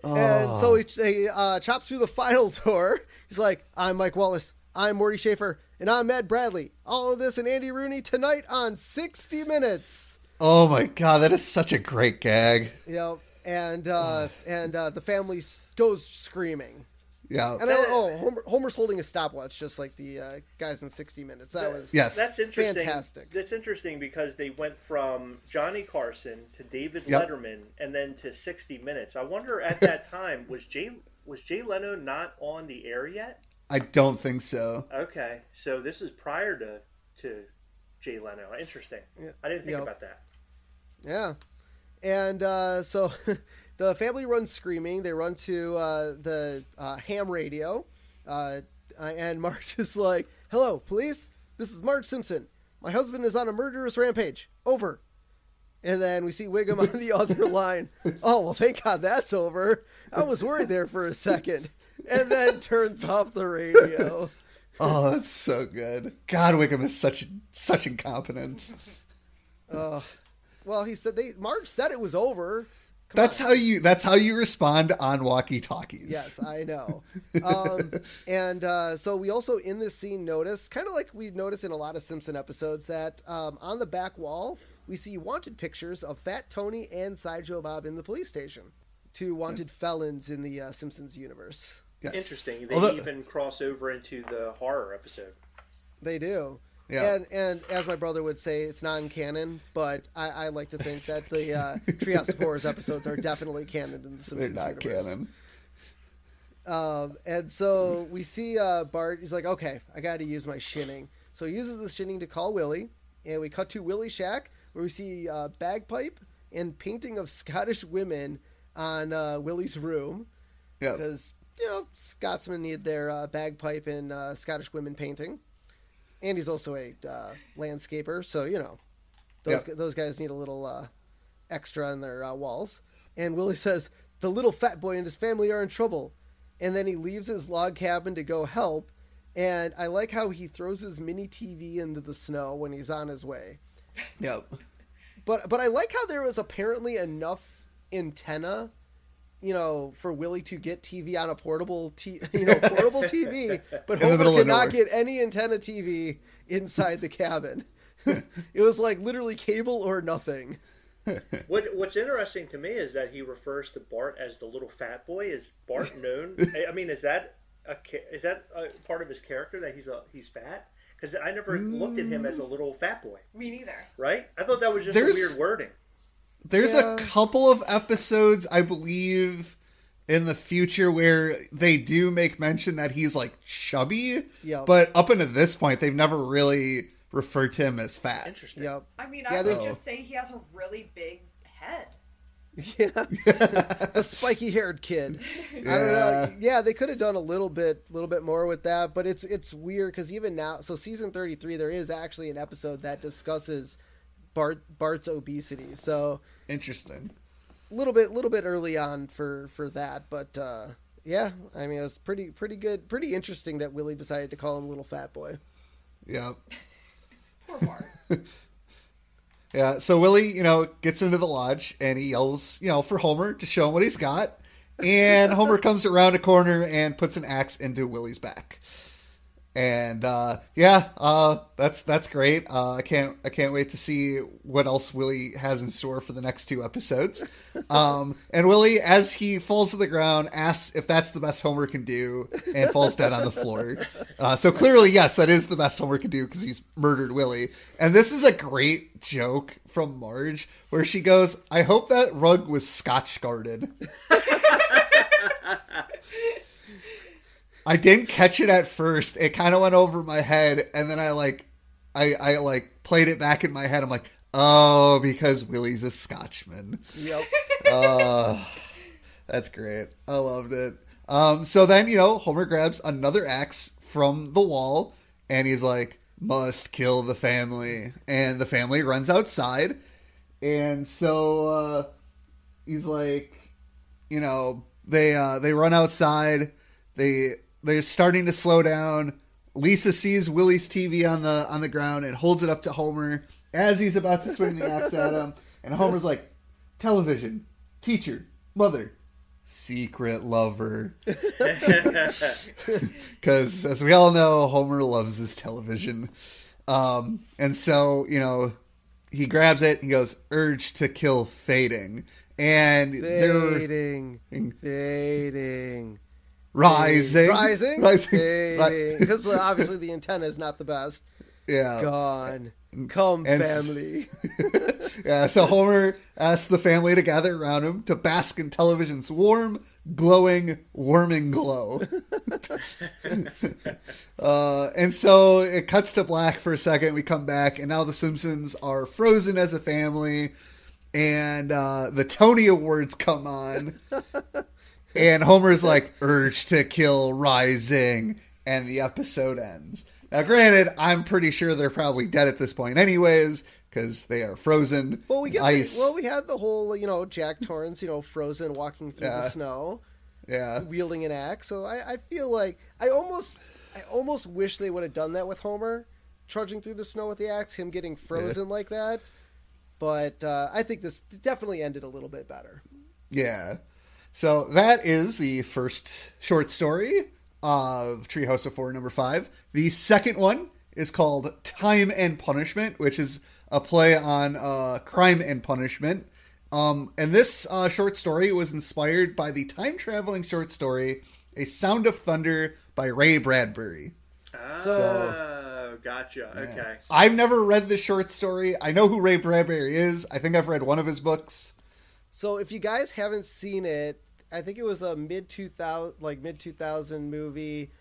And so he chops through the final door. He's like, "I'm Mike Wallace. I'm Morty Schaefer. And I'm Ed Bradley. All of this and Andy Rooney tonight on 60 Minutes. Oh, my God. That is such a great gag. Yep. And the family goes screaming. Yeah, and Homer's holding a stopwatch, just like the guys in 60 Minutes. That's interesting. Fantastic. That's interesting because they went from Johnny Carson to David Letterman and then to 60 Minutes. I wonder at that time was Jay Leno not on the air yet? I don't think so. Okay, so this is prior to Jay Leno. Interesting. Yeah. I didn't think about that. Yeah, and so. The family runs screaming. They run to the ham radio, and Marge is like, "Hello, police. This is Marge Simpson. My husband is on a murderous rampage. Over." And then we see Wiggum on the other line. "Oh, well, thank God that's over. I was worried there for a second." And then turns off the radio. Oh, that's so good. God, Wiggum is such incompetence. Well, he said Marge said it was over. That's how you respond on walkie-talkies. Yes, I know. And so we also in this scene notice, kind of like we notice in a lot of Simpson episodes, that on the back wall we see wanted pictures of Fat Tony and Sideshow Bob in the police station. Two wanted felons in the Simpsons universe. Yes. Interesting. They even cross over into the horror episode. They do. Yeah. And as my brother would say, it's non-canon, but I like to think that the Treehouse of Horror episodes are definitely canon in the Simpsons universe. They're not canon. And so we see Bart. He's like, "Okay, I got to use my shinning." So he uses the shinning to call Willie, and we cut to Willie's shack, where we see bagpipe and painting of Scottish women on Willie's room. Yeah, because Scotsmen need their bagpipe and Scottish women painting. And he's also a landscaper, so, those guys need a little extra on their walls. And Willie says, "The little fat boy and his family are in trouble." And then he leaves his log cabin to go help. And I like how he throws his mini TV into the snow when he's on his way. Yep. But I like how there was apparently enough antenna, you know, for Willie to get TV on a portable TV, but Homer could not get any antenna TV inside the cabin. It was like literally cable or nothing. What's interesting to me is that he refers to Bart as the little fat boy. Is Bart known? I mean, is that a part of his character that he's fat? Because I never looked at him as a little fat boy. Me neither. Right? I thought that was just a weird wording. There's a couple of episodes, I believe, in the future where they do make mention that he's like chubby. Yep. But up until this point, they've never really referred to him as fat. Interesting. Yep. I mean, I would just say he has a really big head. Yeah. A spiky-haired kid. Yeah. I don't know. Yeah, they could have done a little bit more with that, but it's weird because even now, so season 33, there is actually an episode that discusses Bart's obesity. So interesting. A little bit early on for that, but yeah, I mean, it was pretty good, pretty interesting that Willie decided to call him Little Fat Boy. Yeah. Poor Bart. Yeah, so Willie, you know, gets into the lodge and he yells, you know, for Homer to show him what he's got. And Homer comes around a corner and puts an axe into Willie's back. And that's great. I can't wait to see what else Willie has in store for the next two episodes. And Willie, as he falls to the ground, asks if that's the best Homer can do and falls dead on the floor. So clearly, yes, that is the best Homer can do because he's murdered Willie. And this is a great joke from Marge where she goes, "I hope that rug was scotch guarded." I didn't catch it at first. It kind of went over my head, and then I played it back in my head. I'm like, oh, because Willie's a Scotchman. Yep. That's great. I loved it. So then, you know, Homer grabs another axe from the wall, and he's like, "Must kill the family." And the family runs outside, and so he's like, you know, they run outside. They're starting to slow down. Lisa sees Willie's TV on the ground and holds it up to Homer as he's about to swing the axe at him. And Homer's like, "Television, teacher, mother, secret lover." Because as we all know, Homer loves his television. And so, you know, he grabs it. He goes, "Urge to kill fading." And fading. Rising. Because obviously the antenna is not the best. Yeah. Gone. Come, and family. Yeah, so Homer asks the family to gather around him to bask in television's warm, glowing, warming glow. And so it cuts to black for a second. We come back, and now the Simpsons are frozen as a family, and the Tony Awards come on. And Homer's like, "Urge to kill rising," and the episode ends. Now, granted, I'm pretty sure they're probably dead at this point anyways, because they are frozen. Well, we had the whole, you know, Jack Torrance, you know, frozen walking through the snow, wielding an axe. So I feel like I almost wish they would have done that with Homer, trudging through the snow with the axe, him getting frozen like that. But I think this definitely ended a little bit better. Yeah. So that is the first short story of Treehouse of Horror number 5. The second one is called Time and Punishment, which is a play on Crime and Punishment. And this short story was inspired by the time-traveling short story A Sound of Thunder by Ray Bradbury. Oh, gotcha. Yeah. Okay. I've never read the short story. I know who Ray Bradbury is. I think I've read one of his books. So if you guys haven't seen it, I think it was a mid 2000 movie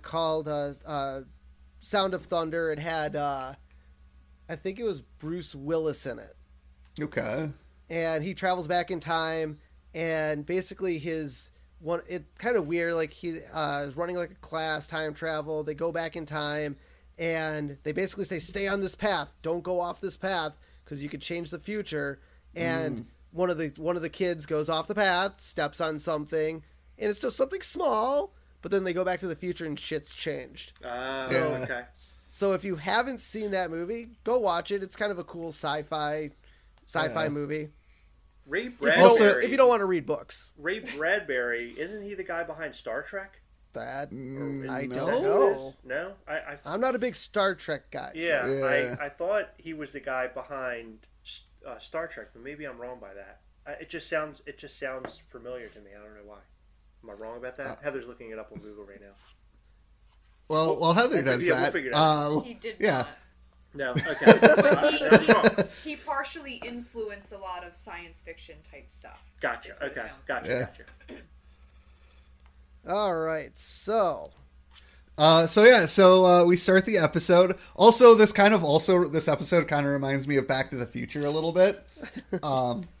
called Sound of Thunder. It had I think it was Bruce Willis in it. Okay. And he travels back in time, and basically it's kind of weird, like he is running like a class, time travel. They go back in time and they basically say, "Stay on this path. Don't go off this path because you could change the future." And one of the kids goes off the path, steps on something, and it's just something small, but then they go back to the future and shit's changed. Okay. So if you haven't seen that movie, go watch it. It's kind of a cool sci-fi movie. Ray Bradbury. If you don't want to read books. Ray Bradbury, isn't he the guy behind Star Trek? I don't know. No? I'm not a big Star Trek guy. Yeah, so. I thought he was the guy behind Star Trek, but maybe I'm wrong by that. It just sounds familiar to me. I don't know why. Am I wrong about that? Heather's looking it up on Google right now. Well, Heather does that. He did. Yeah. No. Okay. But he partially influenced a lot of science fiction type stuff. Gotcha. Okay. Gotcha. All right. So we start the episode. Also, this episode kind of reminds me of Back to the Future a little bit,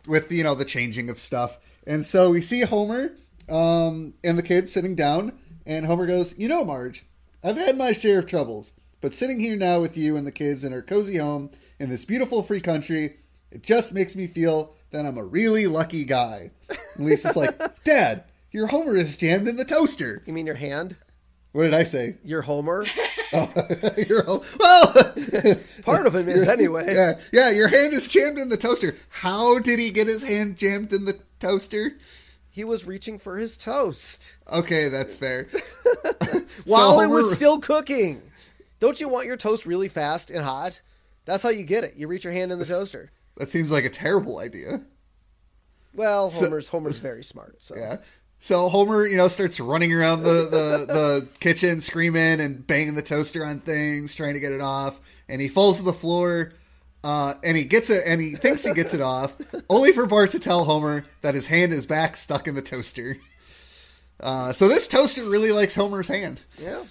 with the changing of stuff. And so we see Homer and the kids sitting down, and Homer goes, "Marge, I've had my share of troubles, but sitting here now with you and the kids in our cozy home in this beautiful free country, it just makes me feel that I'm a really lucky guy." And Lisa's like, "Dad, your Homer is jammed in the toaster." You mean your hand? What did I say? Your Homer? Part of him is anyway. Yeah, your hand is jammed in the toaster. How did he get his hand jammed in the toaster? He was reaching for his toast. Okay, that's fair. While it was still cooking. Don't you want your toast really fast and hot? That's how you get it. You reach your hand in the toaster. That seems like a terrible idea. Well, Homer's very smart. So. Yeah. So Homer, starts running around the kitchen, screaming and banging the toaster on things, trying to get it off. And he falls to the floor. And he gets it, and he thinks he gets it off, only for Bart to tell Homer that his hand is back stuck in the toaster. So this toaster really likes Homer's hand. Yeah.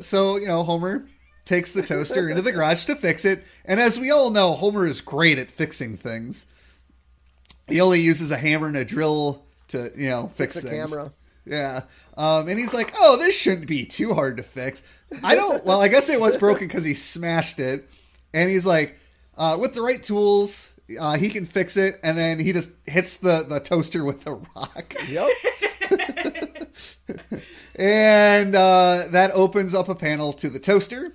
So Homer takes the toaster into the garage to fix it. And as we all know, Homer is great at fixing things. He only uses a hammer and a drill to, fix things. Camera. Yeah. And he's like, "Oh, this shouldn't be too hard to fix." I guess it was broken because he smashed it. And he's like, with the right tools, he can fix it. And then he just hits the toaster with a rock. Yep. And that opens up a panel to the toaster.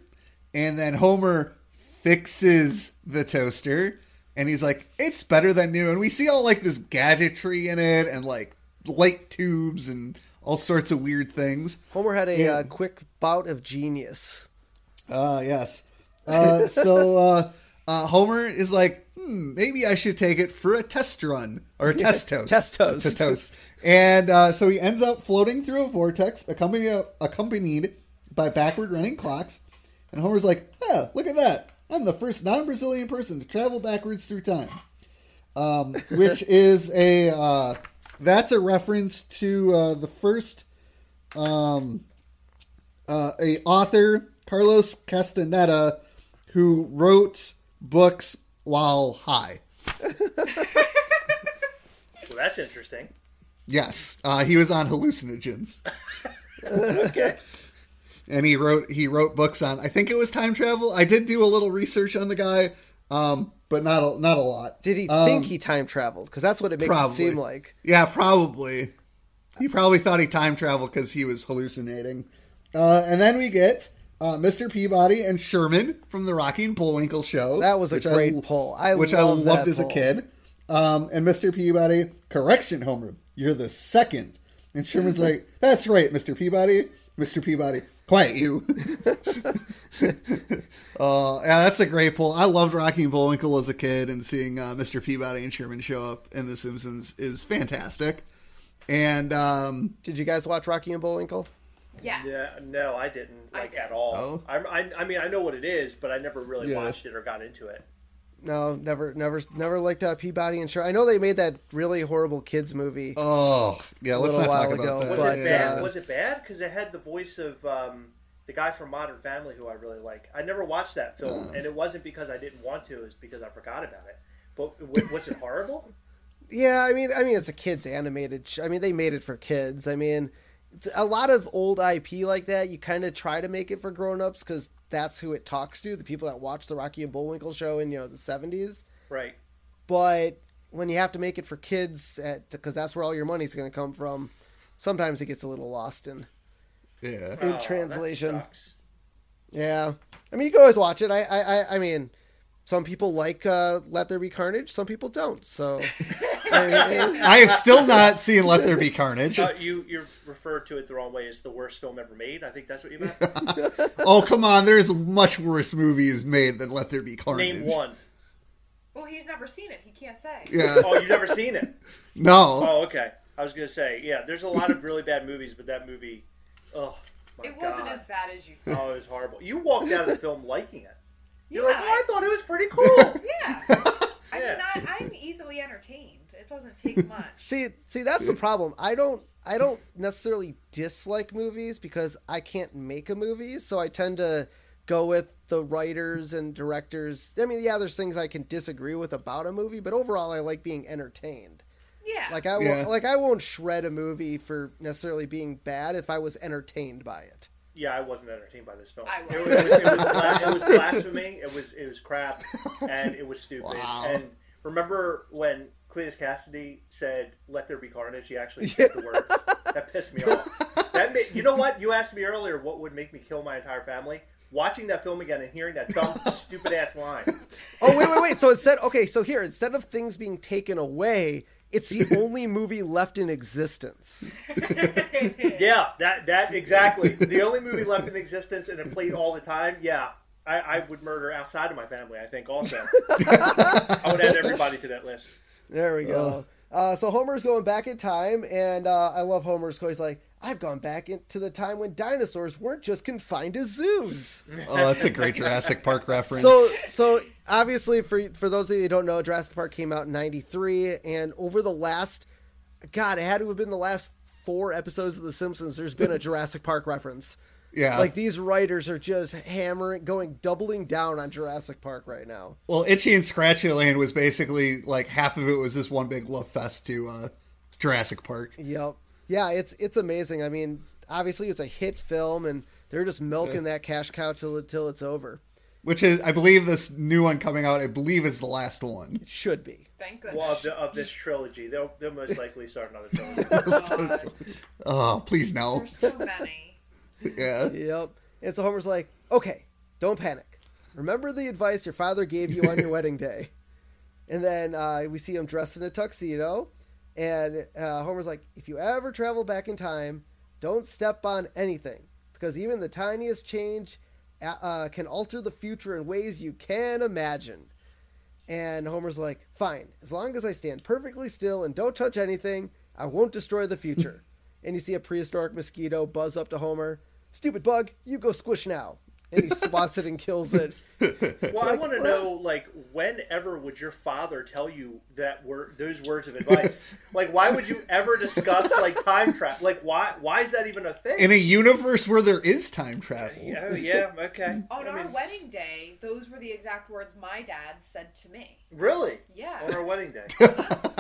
And then Homer fixes the toaster. And he's like, "It's better than new." And we see all this gadgetry in it and light tubes and all sorts of weird things. Homer had a quick bout of genius. Yes. So Homer is like, "Maybe I should take it for a test run or a test toast." Test toast. To toast. And so he ends up floating through a vortex accompanied by backward running clocks. And Homer's like, "Oh, look at that. I'm the first non-Brazilian person to travel backwards through time." Which is that's a reference to the first a author, Carlos Castaneda, who wrote books while high. Well, that's interesting. Yes. He was on hallucinogens. Okay. And he wrote books on, I think it was time travel. I did do a little research on the guy, but not a lot. Did he think he time traveled? Because that's what it makes it seem like. Yeah, probably. He probably thought he time traveled because he was hallucinating. And then we get... Mr. Peabody and Sherman from the Rocky and Bullwinkle show. That was a great poll. I loved that as a kid. And Mr. Peabody, "Correction, Homer, you're the second." And Sherman's like, "That's right, Mr. Peabody. Mr. Peabody, quiet you." Yeah, that's a great poll. I loved Rocky and Bullwinkle as a kid, and seeing Mr. Peabody and Sherman show up in The Simpsons is fantastic. And did you guys watch Rocky and Bullwinkle? Yes. Yeah. No, I didn't at all. Oh. I mean, I know what it is, but I never really watched it or got into it. No, never liked Peabody and Sherman. I know they made that really horrible kids movie. Oh, yeah. Let's not talk about that. Was it bad? Was it bad? Because it had the voice of the guy from Modern Family, who I really like. I never watched that film, and it wasn't because I didn't want to. It was because I forgot about it. But was it horrible? Yeah, I mean, it's a kids animated. They made it for kids. A lot of old IP like that, you kind of try to make it for grown-ups because that's who it talks to, the people that watch the Rocky and Bullwinkle show in, the 70s. Right. But when you have to make it for kids, because that's where all your money's going to come from, sometimes it gets a little lost in translation. That sucks. Yeah. You can always watch it. I mean, Some people like Let There Be Carnage. Some people don't. So I have still not seen Let There Be Carnage. You referred to it the wrong way. It's the worst film ever made. I think that's what you meant. Oh, come on. There's much worse movies made than Let There Be Carnage. Name one. Well, he's never seen it. He can't say. Yeah. Oh, you've never seen it? No. Oh, okay. I was going to say, yeah, there's a lot of really bad movies, but that movie, oh, my God. It wasn't as bad as you said. Oh, it was horrible. You walked out of the film liking it. You're like, well, I thought it was pretty cool. Yeah. I mean, I'm easily entertained. It doesn't take much. See, that's the problem. I don't necessarily dislike movies because I can't make a movie, so I tend to go with the writers and directors. I mean, yeah, there's things I can disagree with about a movie, but overall, I like being entertained. Yeah. I won't shred a movie for necessarily being bad if I was entertained by it. Yeah, I wasn't entertained by this film. It was blasphemy. It was crap, and it was stupid. Wow. And remember when Cletus Cassidy said, "Let there be carnage"? He actually said the words. That pissed me off. You know what? You asked me earlier what would make me kill my entire family. Watching that film again and hearing that dumb, stupid ass line. Oh wait! So instead, okay, so here instead of things being taken away, it's the only movie left in existence. Yeah, that exactly. The only movie left in existence, and it played all the time. Yeah, I would murder outside of my family, I think, also. I would add everybody to that list. There we go. So Homer's going back in time, and I love Homer's quote. He's like, I've gone back into the time when dinosaurs weren't just confined to zoos. Oh, that's a great Jurassic Park reference. So obviously, for those of you who don't know, Jurassic Park came out in 93, and over the last, God, it had to have been the last 4 episodes of The Simpsons, there's been a Jurassic Park reference. Yeah. Like, these writers are just doubling down on Jurassic Park right now. Well, Itchy and Scratchy Land was basically, like, half of it was this one big love fest to Jurassic Park. Yep. Yeah, it's amazing. I mean, obviously it's a hit film, and they're just milking that cash cow till it's over. Which is, I believe, this new one coming out. I believe is the last one. It should be. Thank goodness. Well, of this trilogy, they'll most likely start another trilogy. Oh, please no. There's so many. Yeah. Yep. And so Homer's like, okay, don't panic. Remember the advice your father gave you on your wedding day. And then we see him dressed in a tuxedo. And Homer's like, if you ever travel back in time, don't step on anything, because even the tiniest change can alter the future in ways you can't imagine. And Homer's like, fine, as long as I stand perfectly still and don't touch anything, I won't destroy the future. And you see a prehistoric mosquito buzz up to Homer. Stupid bug, you go squish now. And he swats it and kills it. Well, I want to know, like, whenever would your father tell you that those words of advice? Like, why would you ever discuss, like, time travel? Like, why is that even a thing? In a universe where there is time travel. Yeah, okay. On our wedding day, those were the exact words my dad said to me. Really? Yeah. On our wedding day.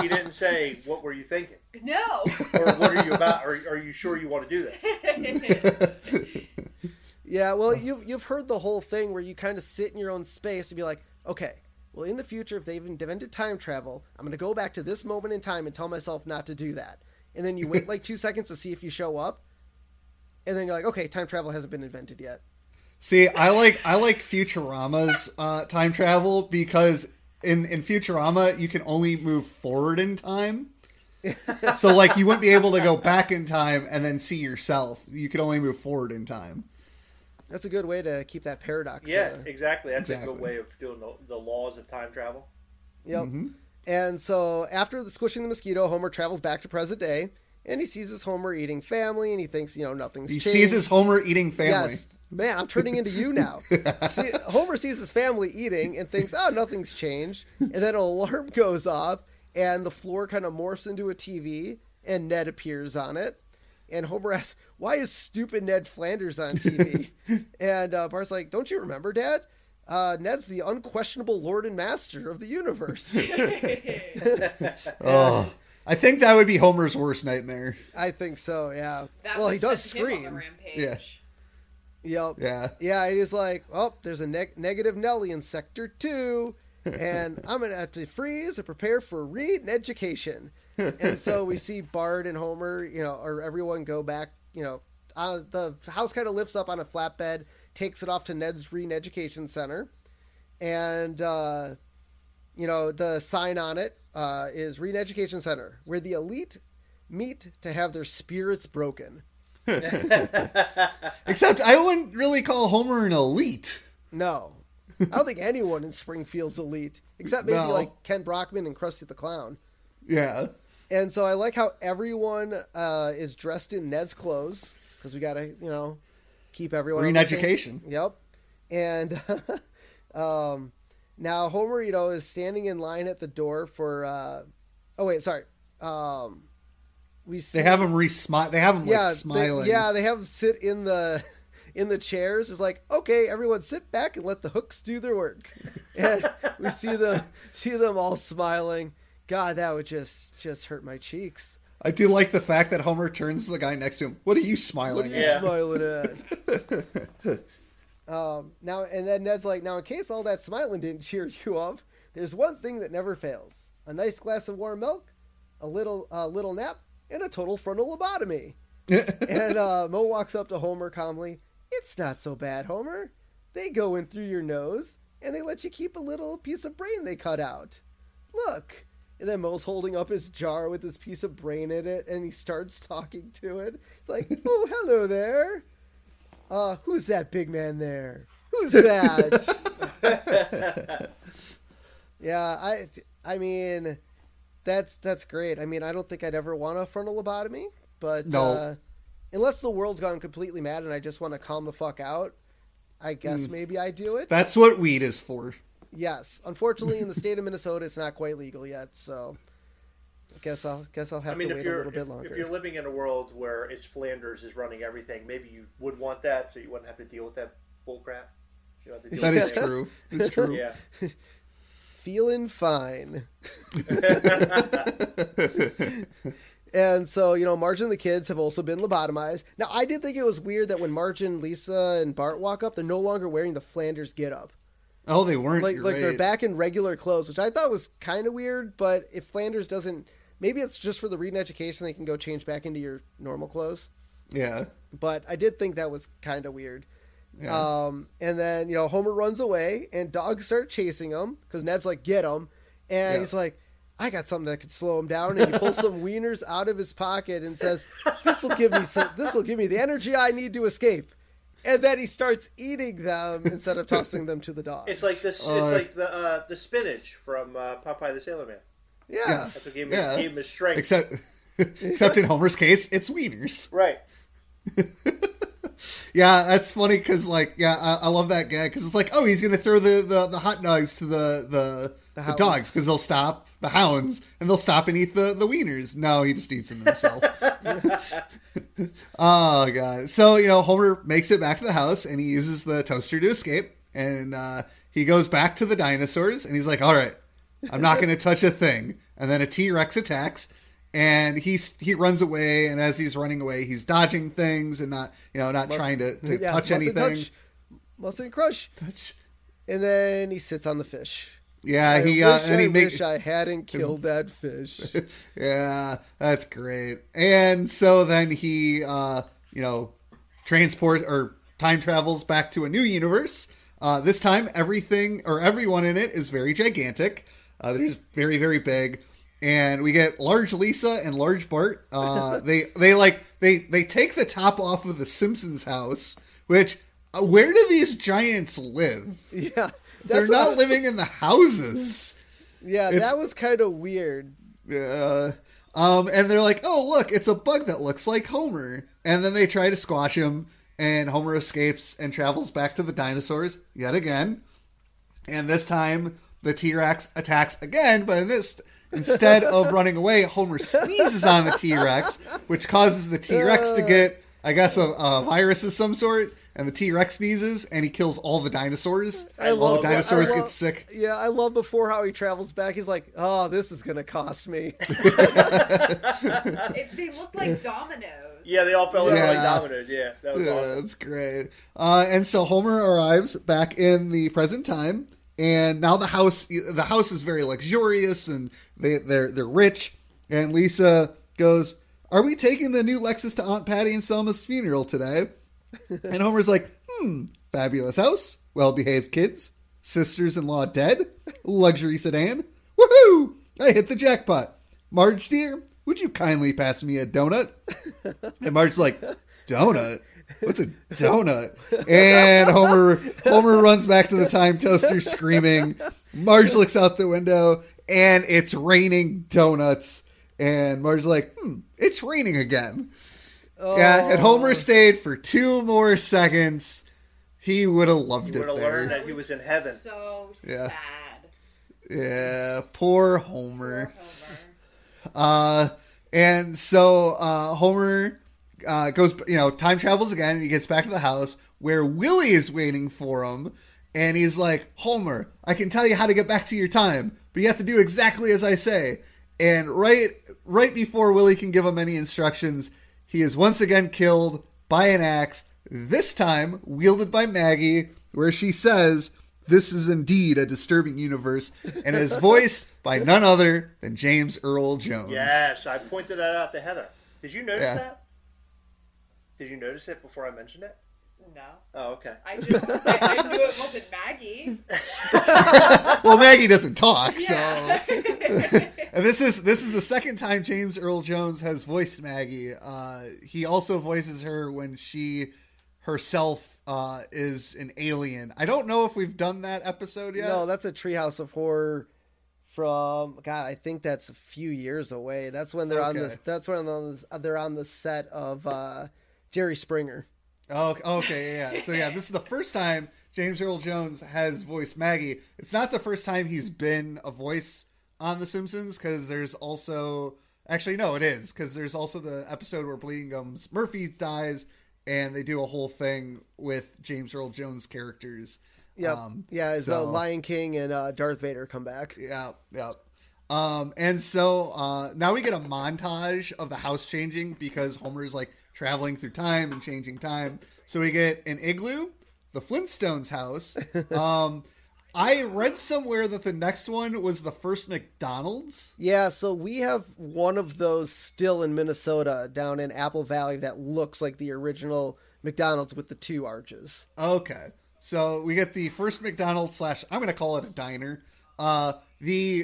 He didn't say, what were you thinking? No. Or what are you about? Are you sure you want to do this? Yeah, well, you've heard the whole thing where you kind of sit in your own space and be like, okay, well, in the future, if they've invented time travel, I'm going to go back to this moment in time and tell myself not to do that. And then you wait like 2 seconds to see if you show up. And then you're like, okay, time travel hasn't been invented yet. See, I like Futurama's time travel, because in Futurama, you can only move forward in time. So, like, you wouldn't be able to go back in time and then see yourself. You could only move forward in time. That's a good way to keep that paradox. Yeah, exactly. That's a good way of doing the laws of time travel. Yep. Mm-hmm. And so after squishing the mosquito, Homer travels back to present day, and he sees his Homer eating family, and he thinks, nothing's changed. He sees his Homer eating family. Yes. Man, I'm turning into you now. See, Homer sees his family eating and thinks, oh, nothing's changed. And then an alarm goes off, and the floor kind of morphs into a TV, and Ned appears on it. And Homer asks, why is stupid Ned Flanders on TV? And Bart's like, don't you remember, Dad? Ned's the unquestionable lord and master of the universe. Oh, I think that would be Homer's worst nightmare. I think so, yeah. Well, he does scream. On the rampage. Yeah. Yep. Yeah. Yeah, he's like, well, there's a negative Nelly in Sector 2. And I'm going to have to freeze and prepare for read and education. And so we see Bart and Homer, or everyone go back, the house kind of lifts up on a flatbed, takes it off to Ned's read and education center. And, you know, the sign on it is Reed Education Center, where the elite meet to have their spirits broken. Except I wouldn't really call Homer an elite. No. I don't think anyone in Springfield's elite, except maybe like Ken Brockman and Krusty the Clown. Yeah. And so I like how everyone is dressed in Ned's clothes, because we got to, you know, keep everyone. Green education. Yep. And now Homer, you know, is standing in line at the door for. Oh wait, sorry. They have him re-smile. They have him like smiling. They have him sit in the. In the chairs is like, okay, everyone sit back and let the hooks do their work. And we see them all smiling. God, that would just hurt my cheeks. I do like the fact that Homer turns to the guy next to him. What are you smiling at? What are you smiling at? Now, and then Ned's like, now in case all that smiling didn't cheer you up, there's one thing that never fails. A nice glass of warm milk, a little nap, and a total frontal lobotomy. And Mo walks up to Homer calmly. It's not so bad, Homer. They go in through your nose, and they let you keep a little piece of brain they cut out. Look. And then Mo's holding up his jar with his piece of brain in it, and he starts talking to it. It's like, oh, hello there. Who's that big man there? Who's that? I mean, that's great. I mean, I don't think I'd ever want a frontal lobotomy, but... No. Unless the world's gone completely mad and I just want to calm the fuck out, I guess maybe I do it. That's what weed is for. Yes. Unfortunately, in the state of Minnesota, it's not quite legal yet, so I guess I'll have to wait a little bit longer. If you're living in a world where it's Flanders is running everything, maybe you would want that so you wouldn't have to deal with that bullcrap. That is true. It's true. Yeah. Feeling fine. And so, you know, Marge and the kids have also been lobotomized. Now, I did think it was weird that when Marge and Lisa and Bart walk up, they're no longer wearing the Flanders getup. Oh, they weren't. Like right. They're back in regular clothes, which I thought was kind of weird. But if Flanders doesn't, maybe it's just for the reading education, they can go change back into your normal clothes. Yeah. But I did think that was kind of weird. Yeah. And then, you know, Homer runs away and dogs start chasing him because Ned's like, get him. And he's like, I got something that could slow him down, and he pulls some wieners out of his pocket and says, "This will give me the energy I need to escape." And then he starts eating them instead of tossing them to the dogs. It's like this. It's like the spinach from Popeye the Sailor Man. Yeah, that's what gave him his strength. Except in Homer's case, it's wieners. Right. Yeah, that's funny because, like, I love that gag because it's like, oh, he's gonna throw the hot dogs to the dogs because they'll stop. The hounds, and they'll stop and eat the wieners. No, he just eats them himself. Oh, God. So, you know, Homer makes it back to the house, and he uses the toaster to escape. And he goes back to the dinosaurs, and he's like, all right, I'm not going to touch a thing. And then a T-Rex attacks, and he runs away. And as he's running away, he's dodging things and not trying to touch anything. Mustn't crush. Touch. And then he sits on the fish. Yeah, I wish I hadn't killed that fish. Yeah, that's great. And so then he, you know, time travels back to a new universe. This time, everyone in it is very gigantic. They're just very, very big, and we get large Lisa and large Bart. They take the top off of the Simpsons house. Which where do these giants live? Yeah. They're not living in the houses. Yeah, that was kind of weird. Yeah. And they're like, oh, look, it's a bug that looks like Homer. And then they try to squash him, and Homer escapes and travels back to the dinosaurs yet again. And this time, the T-Rex attacks again, but instead of running away, Homer sneezes on the T-Rex, which causes the T-Rex to get, I guess, a virus of some sort. And the T-Rex sneezes, and he kills all the dinosaurs. All the dinosaurs get sick. Yeah, I love before how he travels back. He's like, oh, this is going to cost me. They look like dominoes. Yeah, they all fell over like dominoes. Yeah, that was awesome. That's great. And so Homer arrives back in the present time. And now the house is very luxurious, and they're rich. And Lisa goes, are we taking the new Lexus to Aunt Patty and Selma's funeral today? And Homer's like, fabulous house, well-behaved kids, Sisters-in-law dead? Luxury sedan? Woohoo! I hit the jackpot. Marge, dear, would you kindly pass me a donut? And Marge's like, donut? What's a donut? And Homer runs back to the time toaster screaming. Marge looks out the window, and it's raining donuts. And Marge's like, it's raining again. Oh. Yeah, and Homer stayed for 2 more seconds. He would have loved it there. He would have learned that he was in heaven. So sad. Yeah, poor Homer. And so Homer goes, time travels again, and he gets back to the house where Willie is waiting for him. And he's like, Homer, I can tell you how to get back to your time, but you have to do exactly as I say. And right before Willie can give him any instructions, he is once again killed by an axe, this time wielded by Maggie, where she says, "This is indeed a disturbing universe," and is voiced by none other than James Earl Jones. Yes, I pointed that out to Heather. Did you notice that? Did you notice it before I mentioned it? No. Oh, okay. I knew it wasn't Maggie. Well, Maggie doesn't talk, so. And this is the second time James Earl Jones has voiced Maggie. He also voices her when she herself is an alien. I don't know if we've done that episode yet. No, that's a Treehouse of Horror from I think that's a few years away. That's when they're on this. That's when they're on the set of Jerry Springer. Oh, okay, yeah. So, yeah, this is the first time James Earl Jones has voiced Maggie. It's not the first time he's been a voice on The Simpsons, because there's also... Actually, no, it is, because there's also the episode where Bleeding Gums Murphy dies, and they do a whole thing with James Earl Jones characters. Yep. Lion King and Darth Vader come back. Yeah, yeah. And so now we get a montage of the house changing, because Homer's like, traveling through time and changing time. So we get an igloo, the Flintstones house. I read somewhere that the next one was the first McDonald's. Yeah, so we have one of those still in Minnesota down in Apple Valley that looks like the original McDonald's with the 2 arches. Okay, so we get the first McDonald's / I'm going to call it a diner. The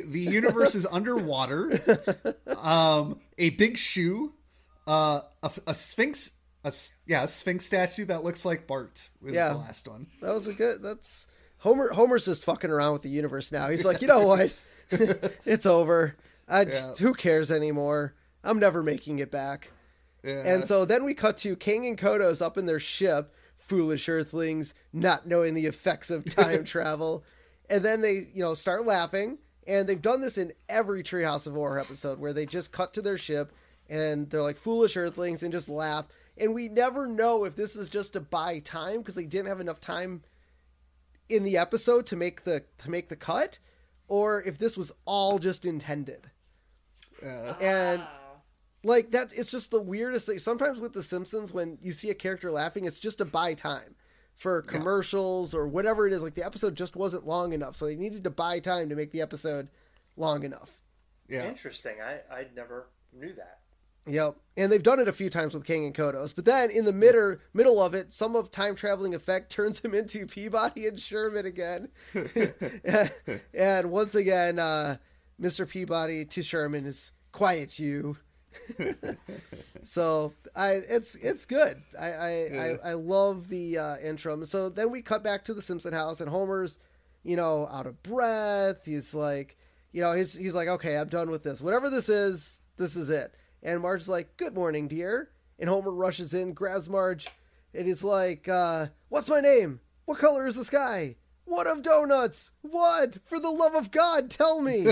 universe is underwater. A big shoe. A sphinx statue that looks like Bart was the last one. That was a good. That's Homer's just fucking around with the universe now. He's like, you know what? It's over. Who cares anymore? I'm never making it back. Yeah. And so then we cut to King and Kodos up in their ship, foolish Earthlings, not knowing the effects of time travel, and then they start laughing, and they've done this in every Treehouse of Horror episode where they just cut to their ship. And they're like foolish Earthlings and just laugh. And we never know if this is just to buy time because they didn't have enough time in the episode to make the cut, or if this was all just intended. And like that, it's just the weirdest thing. Sometimes with The Simpsons, when you see a character laughing, it's just to buy time for commercials or whatever it is. Like the episode just wasn't long enough, so they needed to buy time to make the episode long enough. Yeah, interesting. I never knew that. Yep, and they've done it a few times with King and Kodos, but then in the middle of it, some of time traveling effect turns him into Peabody and Sherman again. And once again, Mr. Peabody to Sherman is quiet you. So it's good. I love the interim. So then we cut back to the Simpson house, and Homer's out of breath. He's like, he's like, okay, I'm done with this. Whatever this is. This is it. And Marge's like, good morning, dear. And Homer rushes in, grabs Marge, and he's like, what's my name? What color is the sky? What of donuts? What? For the love of God, tell me.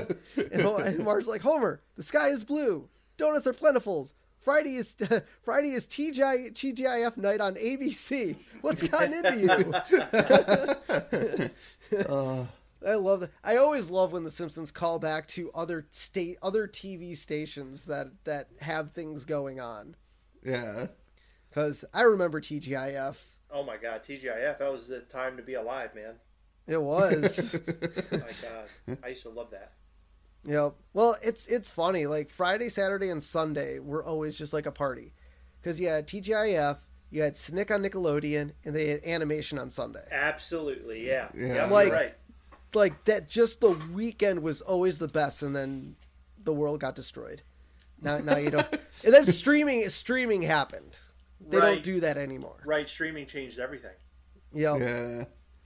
And Marge's like, Homer, the sky is blue. Donuts are plentiful. Friday is TGIF night on ABC. What's gotten into you? I love that. I always love when The Simpsons call back to other TV stations that have things going on. Yeah. Because I remember TGIF. Oh, my God. TGIF. That was the time to be alive, man. It was. My God. I used to love that. Yep. Well, it's funny. Like, Friday, Saturday, and Sunday were always just like a party. Because you had TGIF. You had SNICK on Nickelodeon. And they had animation on Sunday. Absolutely, yeah. Yeah, I'm like, right. like that, just the weekend was always the best, and then the world got destroyed. Now you don't. And then streaming happened. They don't do that anymore. Right, streaming changed everything. Yep. Yeah.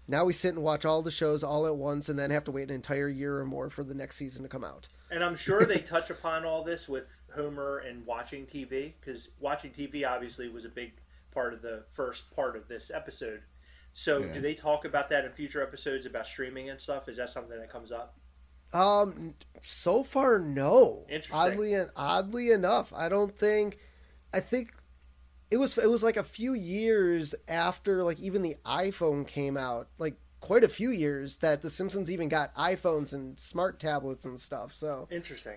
Now we sit and watch all the shows all at once, and then have to wait an entire year or more for the next season to come out. And I'm sure they touch upon all this with Homer and watching TV, because watching TV obviously was a big part of the first part of this episode. So do they talk about that in future episodes about streaming and stuff? Is that something that comes up? So far, no. Interesting. Oddly enough, I think it was like a few years after, like, even the iPhone came out, like quite a few years, that The Simpsons even got iPhones and smart tablets and stuff. So interesting.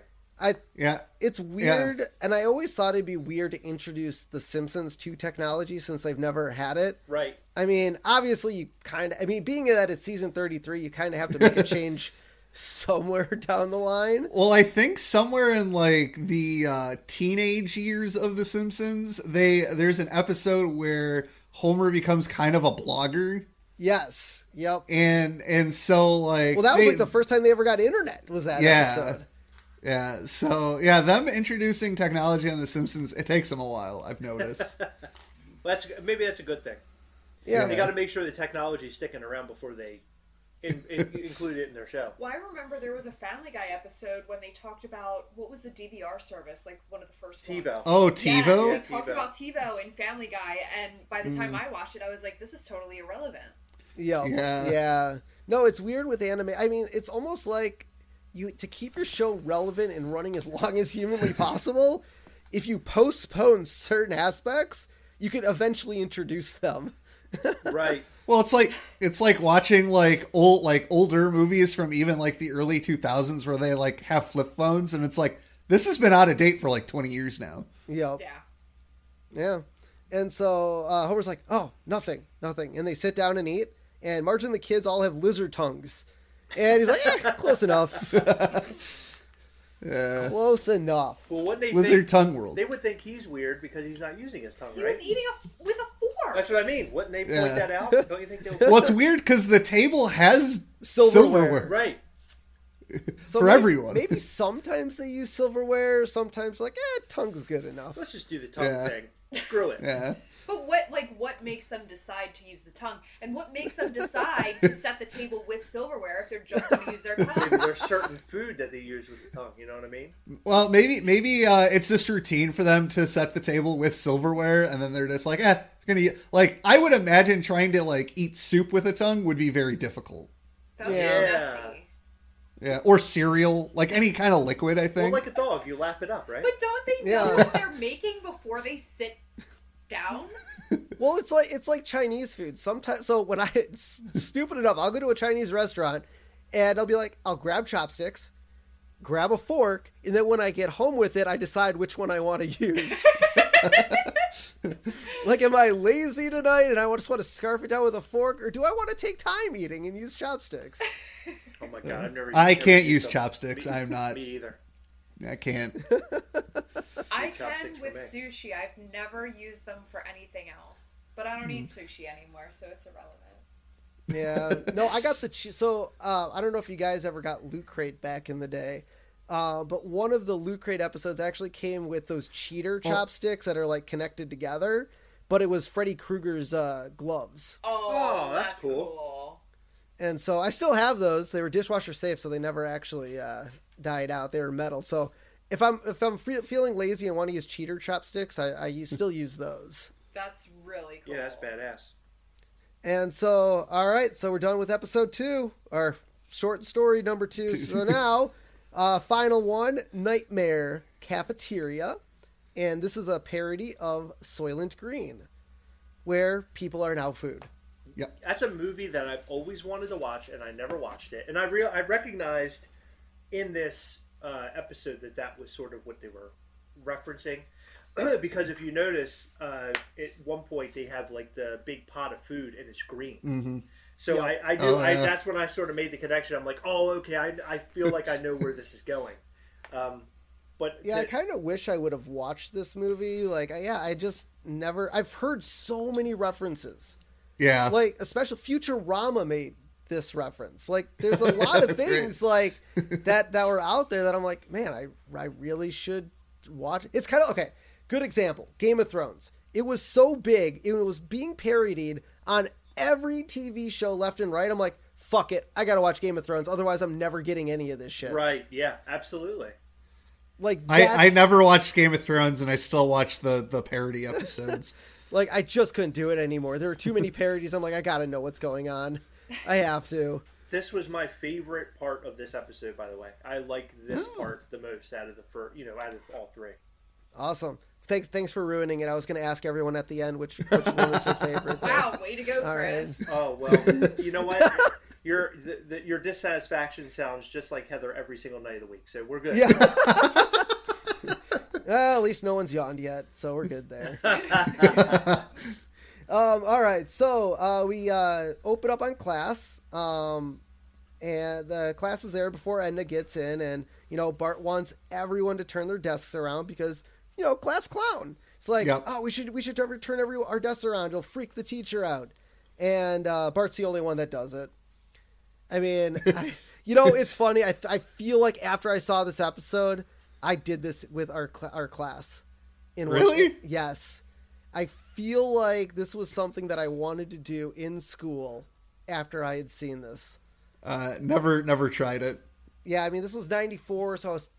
It's weird, and I always thought it'd be weird to introduce The Simpsons to technology since they've never had it. Right. I mean, obviously, being that it's season 33, you kind of have to make a change somewhere down the line. Well, I think somewhere in like the teenage years of The Simpsons, there's an episode where Homer becomes kind of a blogger. Yes. Yep. And so like, well, that was like the first time they ever got internet. Was that episode? Yeah, so, them introducing technology on The Simpsons, it takes them a while, I've noticed. Maybe that's a good thing. Yeah. They got to make sure the technology's sticking around before they include it in their show. Well, I remember there was a Family Guy episode when they talked about, what was the DVR service, like one of the first ones? TiVo. Oh, TiVo? Yeah, they talked about TiVo in Family Guy, and by the time I watched it, I was like, this is totally irrelevant. Yeah. No, it's weird with anime. I mean, it's almost like, to keep your show relevant and running as long as humanly possible, if you postpone certain aspects, you could eventually introduce them. Right. Well, it's like watching older movies from even like the early 2000s where they like have flip phones, and it's like, this has been out of date for like 20 years now. Yep. Yeah. And so Homer's like, oh, nothing. And they sit down and eat, and Marge and the kids all have lizard tongues. And he's like, close enough. Close enough. Well, what they Lizard think, tongue world. They would think he's weird because he's not using his tongue, right? He was eating with a fork. That's what I mean. Wouldn't they point that out? Don't you think they'll Well, it's weird because the table has silverware. Right. So for everyone. Maybe sometimes they use silverware. Sometimes like, tongue's good enough. Let's just do the tongue thing. Screw it. Yeah. But what makes them decide to use the tongue, and what makes them decide to set the table with silverware if they're just going to use their tongue? Maybe there's certain food that they use with the tongue. You know what I mean? Well, maybe it's just routine for them to set the table with silverware, and then they're just like, I would imagine trying to like eat soup with a tongue would be very difficult. That would be messy. Yeah, or cereal, like any kind of liquid, I think. Well, like a dog, you lap it up, right? But don't they know what they're making before they sit down? Well, it's like Chinese food. Sometimes, so when stupid enough, I'll go to a Chinese restaurant, and I'll be like, I'll grab chopsticks, grab a fork, and then when I get home with it, I decide which one I want to use. Like, am I lazy tonight and I just want to scarf it down with a fork, or do I want to take time eating and use chopsticks? Oh my God! I can't use chopsticks. I'm not. Me either. I can't. I can with sushi. I've never used them for anything else. But I don't eat sushi anymore, so it's irrelevant. Yeah. No, I got the I don't know if you guys ever got Loot Crate back in the day, but one of the Loot Crate episodes actually came with those cheater chopsticks that are like connected together. But it was Freddy Krueger's gloves. Oh, that's cool. And so I still have those. They were dishwasher safe, so they never actually died out. They were metal. So if I'm feeling lazy and want to use cheater chopsticks, I still use those. That's really cool. Yeah, that's badass. And so, all right, so we're done with episode 2, our short story number 2. So now, final one, Nightmare Cafeteria. And this is a parody of Soylent Green, where people are now food. Yeah. That's a movie that I've always wanted to watch, and I never watched it. And I recognized in this episode that was sort of what they were referencing, because if you notice, at one point they have like the big pot of food, and it's green. Mm-hmm. So yep. I do. That's when I sort of made the connection. I'm like, oh, okay. I feel like I know where this is going. I kind of wish I would have watched this movie. Like, I just never. I've heard so many references. Yeah, like especially Futurama made this reference. Like, there's a lot of things like that were out there that I'm like, man, I really should watch. It's kind of, okay, good example, Game of Thrones. It was so big, it was being parodied on every TV show left and right. I'm like, fuck it, I gotta watch Game of Thrones, otherwise I'm never getting any of this shit. Right, yeah, absolutely. Like, I never watched Game of Thrones, and I still watch the parody episodes. Like, I just couldn't do it anymore. There were too many parodies. I'm like, I gotta know what's going on. I have to. This was my favorite part of this episode, by the way. I like this part the most out of the first, out of all three. Awesome. Thanks for ruining it. I was going to ask everyone at the end which one was their favorite. Wow, way to go, all Chris. Right. Oh, well, you know what? Your dissatisfaction sounds just like Heather every single night of the week, so we're good. Yeah. At least no one's yawned yet, so we're good there. All right, so we open up on class, and the class is there before Edna gets in, and, Bart wants everyone to turn their desks around because, class clown. It's like, oh, we should turn our desks around. It'll freak the teacher out. And Bart's the only one that does it. I mean, it's funny. I feel like after I saw this episode, I did this with our class. Really? Yes. I feel like this was something that I wanted to do in school after I had seen this. Never tried it. Yeah, I mean, this was 94, so I was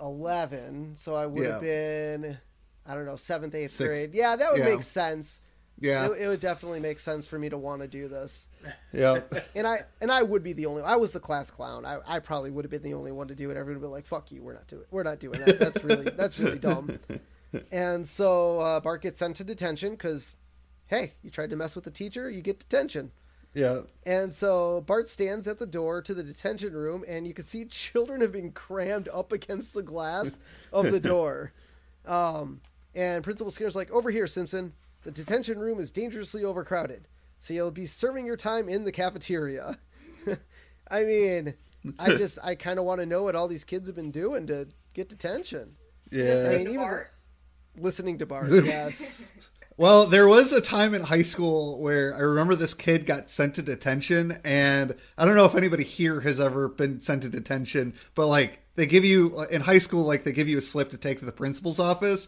11, so I would have been, I don't know, 7th, 8th grade. Yeah, that would make sense. Yeah. It would definitely make sense for me to want to do this. Yeah. And I would be the only one. I was the class clown. I probably would have been the only one to do it. Everyone would be like, fuck you, we're not doing that. That's really dumb. And so Bart gets sent to detention because, hey, you tried to mess with the teacher, you get detention. Yeah. And so Bart stands at the door to the detention room, and you can see children have been crammed up against the glass of the door. And Principal Skinner's like, over here, Simpson. The detention room is dangerously overcrowded, so you'll be serving your time in the cafeteria. I mean, I kind of want to know what all these kids have been doing to get detention. Yeah. Listening to Bart, yes. Well, there was a time in high school where I remember this kid got sent to detention, and I don't know if anybody here has ever been sent to detention, but like they give you in high school, like they give you a slip to take to the principal's office,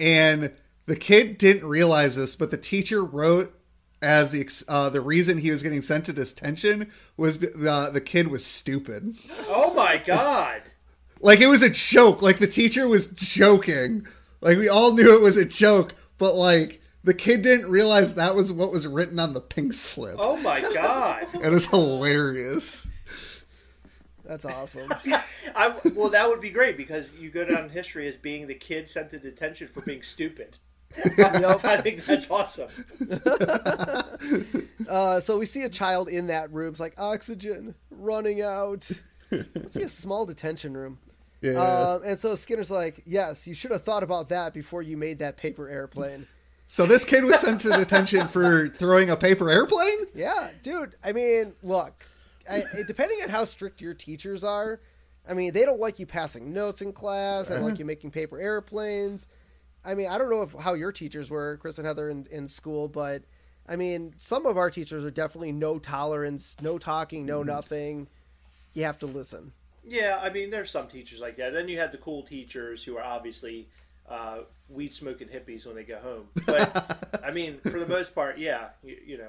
and the kid didn't realize this, but the teacher wrote as the reason he was getting sent to detention was the kid was stupid. Oh my God. Like it was a joke. Like the teacher was joking. Like we all knew it was a joke, but like, the kid didn't realize that was what was written on the pink slip. Oh, my God. It was hilarious. That's awesome. Well, that would be great because you go down in history as being the kid sent to detention for being stupid. I think that's awesome. So we see a child in that room. It's like, oxygen running out. It must be a small detention room. Yeah. And so Skinner's like, yes, you should have thought about that before you made that paper airplane. So this kid was sent to detention for throwing a paper airplane? Yeah, dude. I mean, look, depending on how strict your teachers are, I mean, they don't like you passing notes in class. They don't like you making paper airplanes. I mean, I don't know how your teachers were, Chris and Heather, in school, but, I mean, some of our teachers are definitely no tolerance, no talking, no nothing. You have to listen. Yeah, I mean, there's some teachers like that. Then you have the cool teachers who are obviously weed smoking hippies when they go home, but I mean, for the most part, yeah, you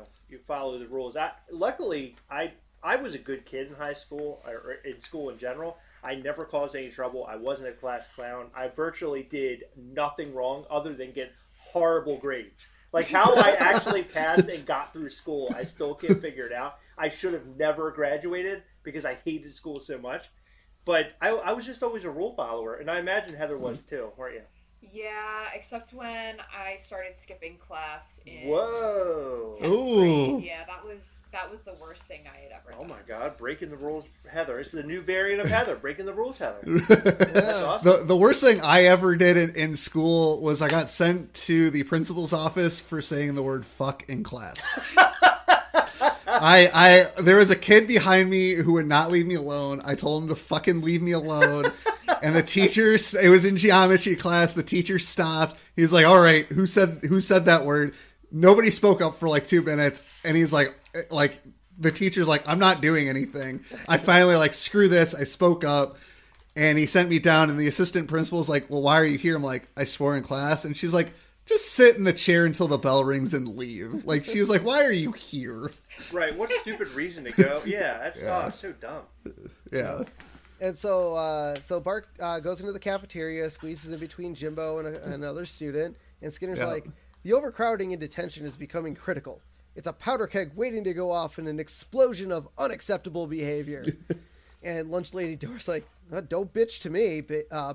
follow the rules. Luckily I was a good kid in high school, or in school in general. I never caused any trouble. I wasn't a class clown. I virtually did nothing wrong other than get horrible grades. Like, how I actually passed and got through school, I still can't figure it out. I should have never graduated because I hated school so much, but I was just always a rule follower, and I imagine Heather was too, weren't you? Yeah, except when I started skipping class in 10th grade. Yeah, that was the worst thing I had ever done. Oh my God, breaking the rules, Heather. It's the new variant of Heather, breaking the rules, Heather. That's awesome. The worst thing I ever did in school was I got sent to the principal's office for saying the word fuck in class. There was a kid behind me who would not leave me alone. I told him to fucking leave me alone. And the teacher, it was in geometry class, the teacher stopped. He's like, all right, who said that word? Nobody spoke up for like 2 minutes. And he's like, the teacher's like, I'm not doing anything. I finally like, screw this. I spoke up. And he sent me down, and the assistant principal's like, well, why are you here? I'm like, I swore in class. And she's like, just sit in the chair until the bell rings and leave. Like, she was like, why are you here? Right. What stupid reason to go. Yeah, that's so dumb. Yeah. And so Bart goes into the cafeteria, squeezes in between Jimbo and another student. And Skinner's like, the overcrowding in detention is becoming critical. It's a powder keg waiting to go off in an explosion of unacceptable behavior. And lunch lady Doris like, oh, don't bitch to me,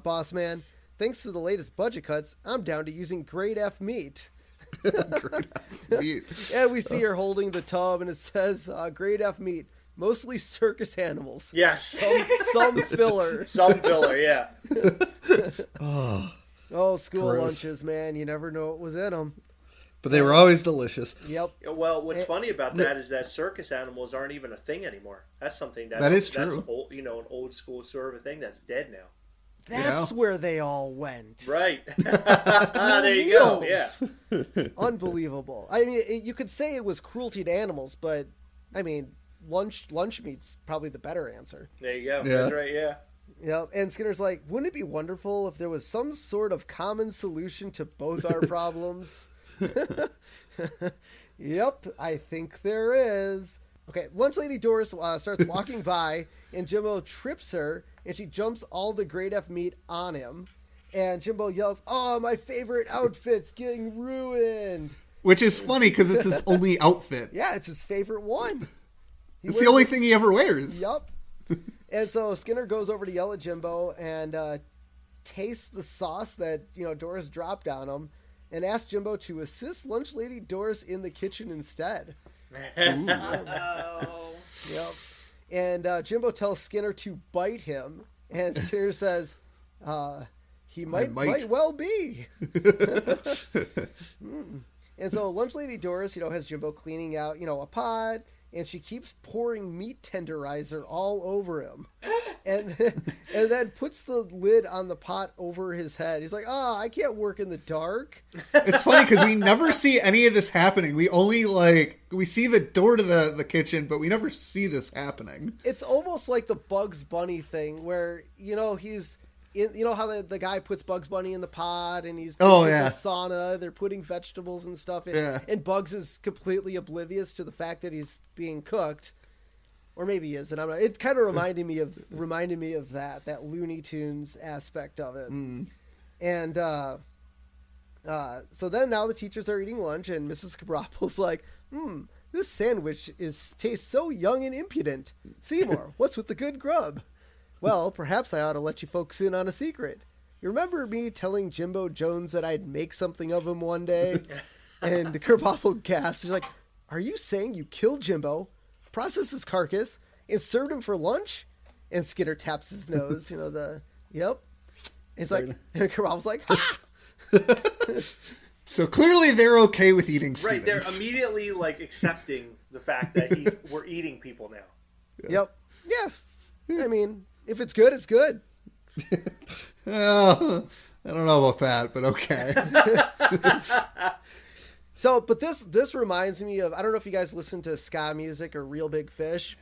boss man. Thanks to the latest budget cuts, I'm down to using grade F meat. Grade F meat. And we see her holding the tub, and it says grade F meat, mostly circus animals. Yes. Some filler. Some filler, yeah. Oh, school gross. Lunches, man. You never know what was in them. But they were always delicious. Yep. Well, what's funny about that is that circus animals aren't even a thing anymore. That's something that's true. Old, you know, an old school sort of a thing that's dead now. That's where they all went. Right. There you go. Yeah. Unbelievable. I mean, you could say it was cruelty to animals, but I mean, lunch meat's probably the better answer. There you go. Yeah. That's right. Yeah. Yep. And Skinner's like, wouldn't it be wonderful if there was some sort of common solution to both our problems? Yep, I think there is. Okay, lunch lady Doris starts walking by, and Jimbo trips her, and she jumps all the grade F meat on him, and Jimbo yells, oh, my favorite outfit's getting ruined. Which is funny because it's his only outfit. Yeah, it's his favorite one. It's the only thing he ever wears. Yep. And so Skinner goes over to yell at Jimbo and tastes the sauce that, you know, Doris dropped on him, and asked Jimbo to assist lunch lady Doris in the kitchen instead. Oh. Yep. And Jimbo tells Skinner to bite him, and Skinner says, he might well be. And so lunch lady Doris, you know, has Jimbo cleaning out, you know, a pot, and she keeps pouring meat tenderizer all over him. And then puts the lid on the pot over his head. He's like, oh, I can't work in the dark. It's funny because we never see any of this happening. We only, like, we see the door to the kitchen, but we never see this happening. It's almost like the Bugs Bunny thing where, you know, he's, in, you know how the guy puts Bugs Bunny in the pot and he's in the sauna. They're putting vegetables and stuff in. Yeah. And Bugs is completely oblivious to the fact that he's being cooked. Or maybe he isn't. I'm not. It kind of reminded me of that Looney Tunes aspect of it. Mm. And so then now the teachers are eating lunch, and Mrs. Cabrapple's like, this sandwich tastes so young and impudent. Seymour, what's with the good grub? Well, perhaps I ought to let you folks in on a secret. You remember me telling Jimbo Jones that I'd make something of him one day? And the Cabrapple gasped. She's like, are you saying you killed Jimbo? Processed his carcass and served him for lunch, and Skinner taps his nose. You know he's like, and Carrab's like, ha! So clearly they're okay with eating students. Right, they're immediately like accepting the fact that we're eating people now. Yeah. Yep, yeah. I mean, if it's good, it's good. I don't know about that, but okay. So, but this reminds me of, I don't know if you guys listen to ska music or Real Big Fish,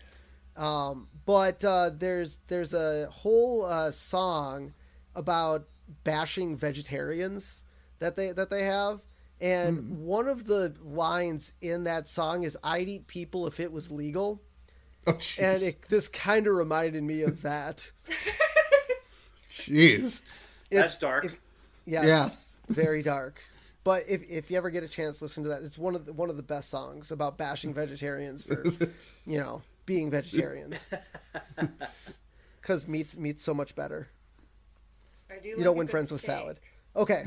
but there's a whole song about bashing vegetarians that they have, and one of the lines in that song is "I'd eat people if it was legal," and this kind of reminded me of that. Jeez, that's dark. Very dark. But if you ever get a chance, listen to that. It's one of the best songs about bashing vegetarians for, you know, being vegetarians. Because meat's so much better. You don't win friends with salad. Okay,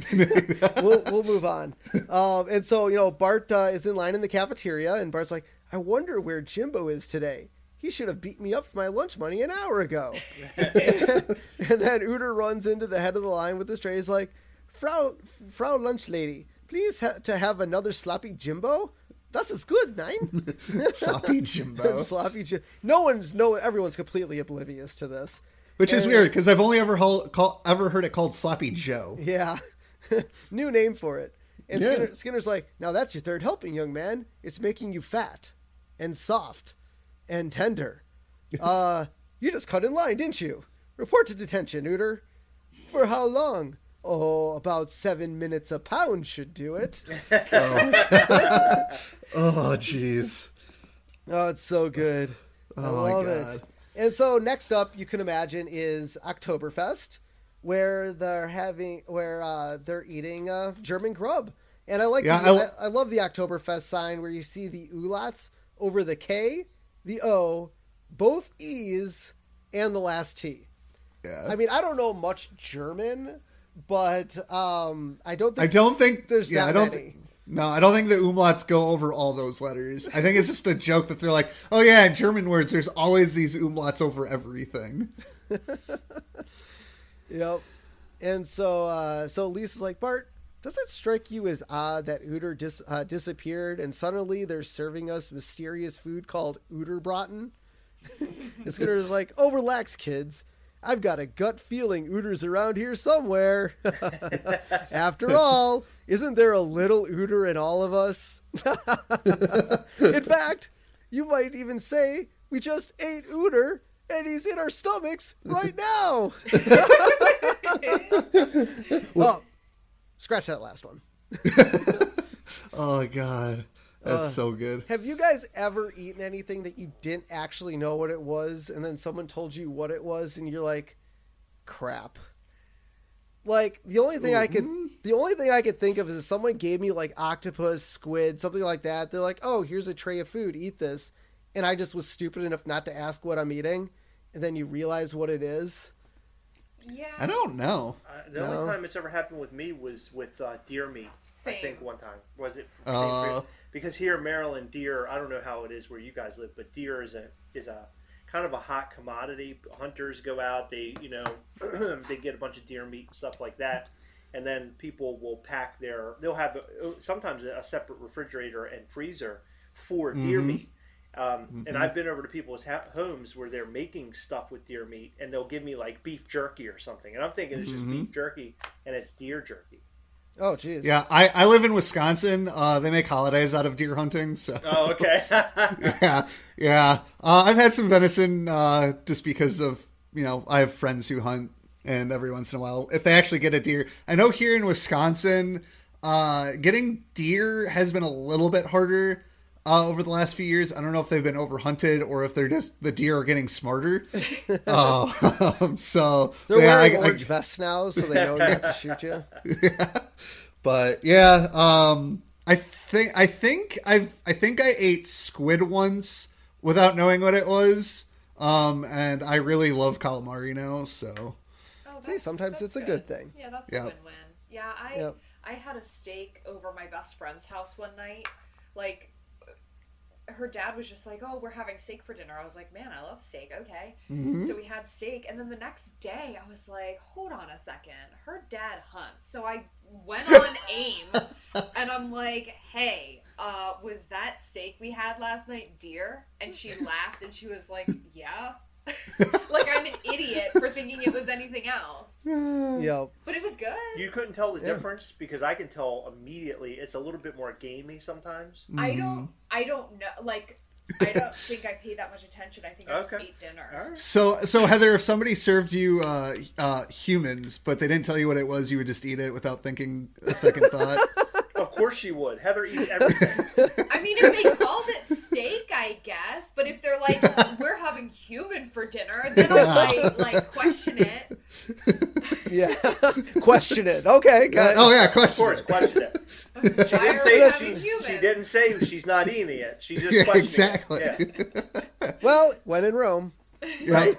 we'll move on. And so, you know, Bart is in line in the cafeteria, and Bart's like, I wonder where Jimbo is today. He should have beat me up for my lunch money an hour ago. And then Uter runs into the head of the line with his tray. He's like, Frau lunch lady, please to have another sloppy Jimbo. That's as good, nein? Sloppy Jimbo. Sloppy Jimbo. Everyone's completely oblivious to this, which is weird because I've only ever heard it called Sloppy Joe. Yeah, new name for it. And Skinner's like, now that's your third helping, young man. It's making you fat and soft. and tender. You just cut in line, didn't you? Report to detention, Uter. For how long? Oh, about 7 minutes a pound should do it. Oh, jeez. Oh, it's so good. Oh, I love it. And so next up, you can imagine, is Oktoberfest, where they're having, they're eating German grub. And I like, I love the Oktoberfest sign where you see the Ulats over the K, the O, both E's, and the last T. Yeah. I mean, I don't know much German, but I don't think there's that many. No, I don't think the umlauts go over all those letters. I think it's just a joke that they're like, oh yeah, in German words, there's always these umlauts over everything. Yep. And so so Lisa's like, Bart, does it strike you as odd that Uter disappeared and suddenly they're serving us mysterious food called Uterbraten? And Scooter's like, oh, relax, kids. I've got a gut feeling Uter's around here somewhere. After all, isn't there a little Uter in all of us? In fact, you might even say we just ate Uter and he's in our stomachs right now. Well, scratch that last one. Oh, God. That's so good. Have you guys ever eaten anything that you didn't actually know what it was and then someone told you what it was and you're like, crap. Like the only thing I could think of is if someone gave me like octopus, squid, something like that. They're like, "Oh, here's a tray of food. Eat this," and I just was stupid enough not to ask what I'm eating, and then you realize what it is. Yeah, I don't know. The only time it's ever happened with me was with deer meat. Same. I think one time was it because here in Maryland, deer. I don't know how it is where you guys live, but deer is a kind of a hot commodity. Hunters go out, they, you know, they get a bunch of deer meat and stuff like that. And then people will pack they'll have sometimes a separate refrigerator and freezer for deer meat. And I've been over to people's homes where they're making stuff with deer meat and they'll give me like beef jerky or something. And I'm thinking it's just beef jerky and it's deer jerky. Oh, geez. Yeah, I live in Wisconsin. They make holidays out of deer hunting. So. Oh, okay. Yeah. I've had some venison just because of, you know, I have friends who hunt, and every once in a while, if they actually get a deer. I know here in Wisconsin, getting deer has been a little bit harder over the last few years. I don't know if they've been overhunted or if they're just the deer are getting smarter. So they're wearing orange vests now, so they know not to shoot you. Yeah. But yeah, I think I ate squid once without knowing what it was. And I really love calamari now, so. Oh, see, sometimes it's good. A good thing. Yeah, that's a win-win. Yeah, I had a steak over my best friend's house one night, like. Her dad was just like, oh, we're having steak for dinner. I was like, man, I love steak. Okay. So we had steak. And then the next day I was like, hold on a second. Her dad hunts. So I went on AIM and I'm like, hey, was that steak we had last night deer? And she laughed and she was like, yeah. Like I'm an idiot for thinking it was anything else. Yep. But it was good. You couldn't tell the difference because I can tell immediately it's a little bit more gamey sometimes. I don't know, like I don't think I paid that much attention. I think I just ate dinner. Right. So Heather, if somebody served you humans but they didn't tell you what it was, you would just eat it without thinking a second thought? Of course she would. Heather eats everything. I mean, if they called it steak, I guess. But if they're like, we're having human for dinner, then I might like question it. Yeah. Question it. Okay, got it. Oh, yeah, question it. Of course, question it. She didn't say she's not eating it. She just questioned it. Yeah. Well, when in Rome. Right.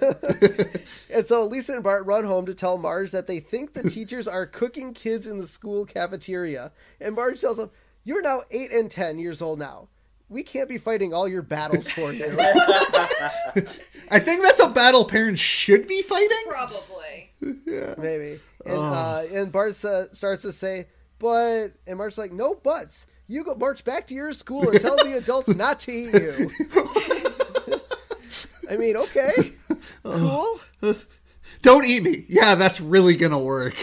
And so Lisa and Bart run home to tell Marge that they think the teachers are cooking kids in the school cafeteria. And Marge tells them, you're now 8 and 10 years old now. We can't be fighting all your battles for you. I think that's a battle parents should be fighting. Probably. Yeah. Maybe. And Bart starts to say, but... And Marge's like, no buts. You go march back to your school and tell the adults not to eat you. I mean, okay, cool. Don't eat me. Yeah, that's really gonna work.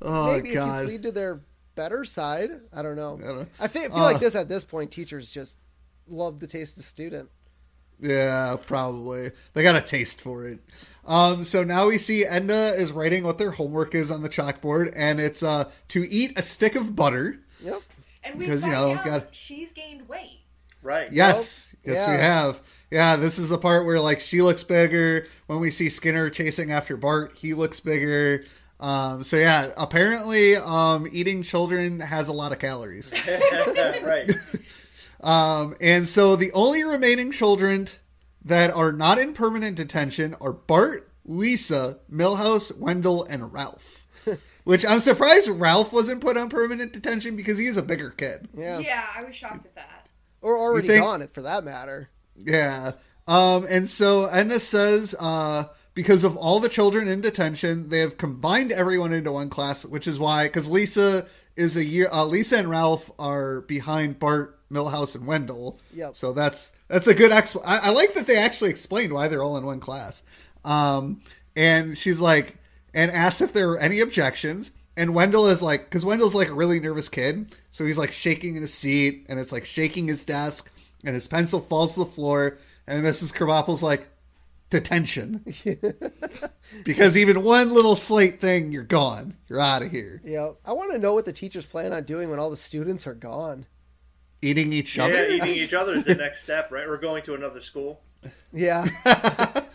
Oh, maybe God. If you lead to their better side, I don't know. I feel like at this point, teachers just love the taste of student. Yeah, probably. They got a taste for it. So now we see Edna is writing what their homework is on the chalkboard, and it's to eat a stick of butter. Yep. And we find out she's gained weight. Right. Yes. Well, yes, we have. Yeah, this is the part where, like, she looks bigger. When we see Skinner chasing after Bart, he looks bigger. So, yeah, apparently eating children has a lot of calories. Right. And so the only remaining children that are not in permanent detention are Bart, Lisa, Milhouse, Wendell, and Ralph. Which I'm surprised Ralph wasn't put on permanent detention because he is a bigger kid. Yeah, I was shocked at that. Or already on it, for that matter. Yeah. And so Edna says because of all the children in detention, they have combined everyone into one class, which is why, because Lisa is a year, Lisa and Ralph are behind Bart, Milhouse, and Wendell. Yep. So that's a good I like that they actually explained why they're all in one class. And she's like, and asked if there were any objections. And Wendell is like, because Wendell's like a really nervous kid. So he's like shaking in his seat and it's like shaking his desk and his pencil falls to the floor. And Mrs. Krabappel's like, detention. Because even one little slight thing, you're gone. You're out of here. Yeah. I want to know what the teachers plan on doing when all the students are gone. Eating each other? Yeah, eating each other is the next step, right? We're going to another school. Yeah.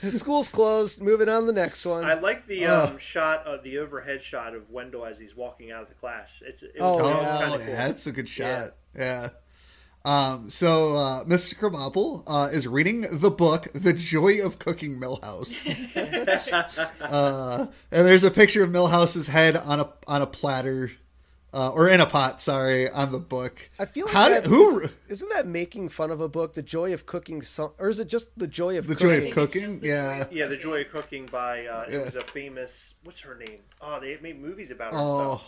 The school's closed. Moving on to the next one. I like the shot of the overhead shot of Wendell as he's walking out of the class. It's kind of cool. That's a good shot. Yeah. So Mr. Krabappel is reading the book The Joy of Cooking, Milhouse. And there's a picture of Milhouse's head on a platter. Or in a pot, sorry, on the book. I feel like isn't that making fun of a book, The Joy of Cooking, or is it just The Joy of Cooking? The Joy of Cooking, yeah. Yeah, The Joy of Cooking by, it was a famous, what's her name? Oh, they made movies about her. Oh.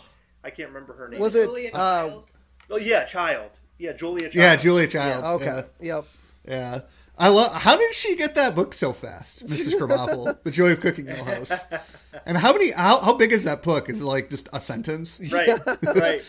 I can't remember her name. Was it Julia Child? Oh, yeah, Child. Yeah, Julia Child. Yeah, Julia Child. Yeah, okay, yep. Yeah. How did she get that book so fast, Mrs. Krabappel? The Joy of Cooking, Milhouse. And how big is that book? Is it like just a sentence? Right, right.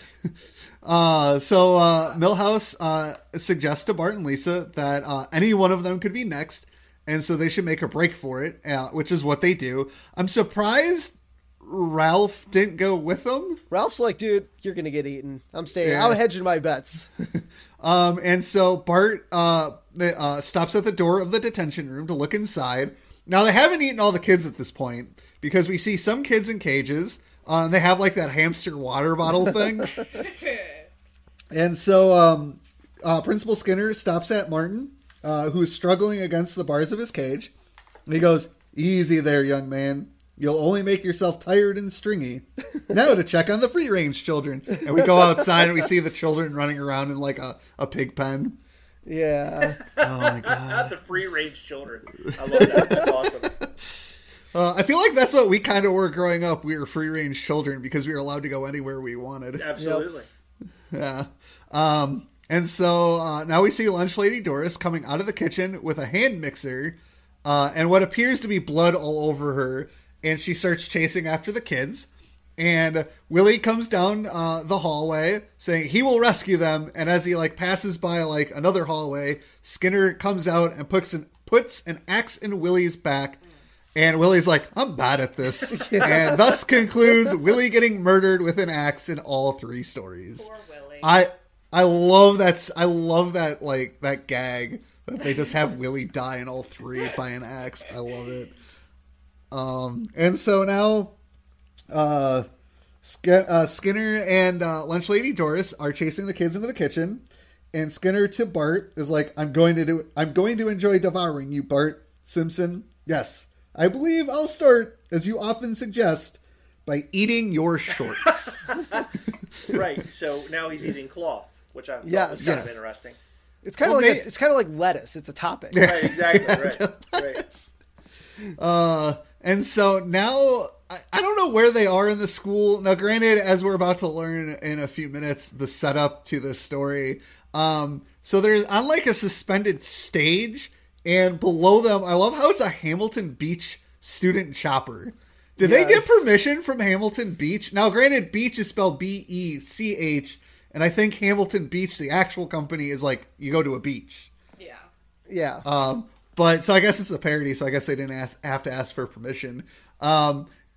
So Milhouse suggests to Bart and Lisa that any one of them could be next, and so they should make a break for it, which is what they do. I'm surprised Ralph didn't go with them. Ralph's like, dude, you're going to get eaten. I'm staying. Yeah. I'm hedging my bets. And so Bart stops at the door of the detention room to look inside. Now, they haven't eaten all the kids at this point because we see some kids in cages. And they have like that hamster water bottle thing. And so Principal Skinner stops at Martin, who's struggling against the bars of his cage. And he goes, easy there, young man. You'll only make yourself tired and stringy. Now to check on the free-range children. And we go outside and we see the children running around in like a pig pen. Yeah. Oh, my God. Not the free-range children. I love that. That's awesome. I feel like that's what we kind of were growing up. We were free-range children because we were allowed to go anywhere we wanted. Absolutely. Yep. Yeah. And so now we see lunch lady Doris coming out of the kitchen with a hand mixer and what appears to be blood all over her. And she starts chasing after the kids. And Willie comes down the hallway saying he will rescue them. And as he passes by another hallway, Skinner comes out and puts an axe in Willie's back. And Willie's like, I'm bad at this. And thus concludes Willie getting murdered with an axe in all three stories. Poor Willie. I love that. I love that that gag that they just have Willie die in all three by an axe. I love it. And so now, Skinner and, lunch lady Doris are chasing the kids into the kitchen, and Skinner to Bart is like, I'm going to enjoy devouring you, Bart Simpson. Yes. I believe I'll start, as you often suggest, by eating your shorts. Right. So now he's eating cloth, which I thought was kind of interesting. It's kind of it's kind of like lettuce. It's a topping. Yeah. Right. Exactly. Right. Right. And so now, I don't know where they are in the school. Now, granted, as we're about to learn in a few minutes, the setup to this story. So there's on a suspended stage, and below them, I love how it's a Hamilton Beach student chopper. Did they get permission from Hamilton Beach? Now, granted, Beach is spelled B-E-C-H, and I think Hamilton Beach, the actual company, is you go to a beach. Yeah. Yeah. But so I guess it's a parody, so I guess they didn't have to ask for permission.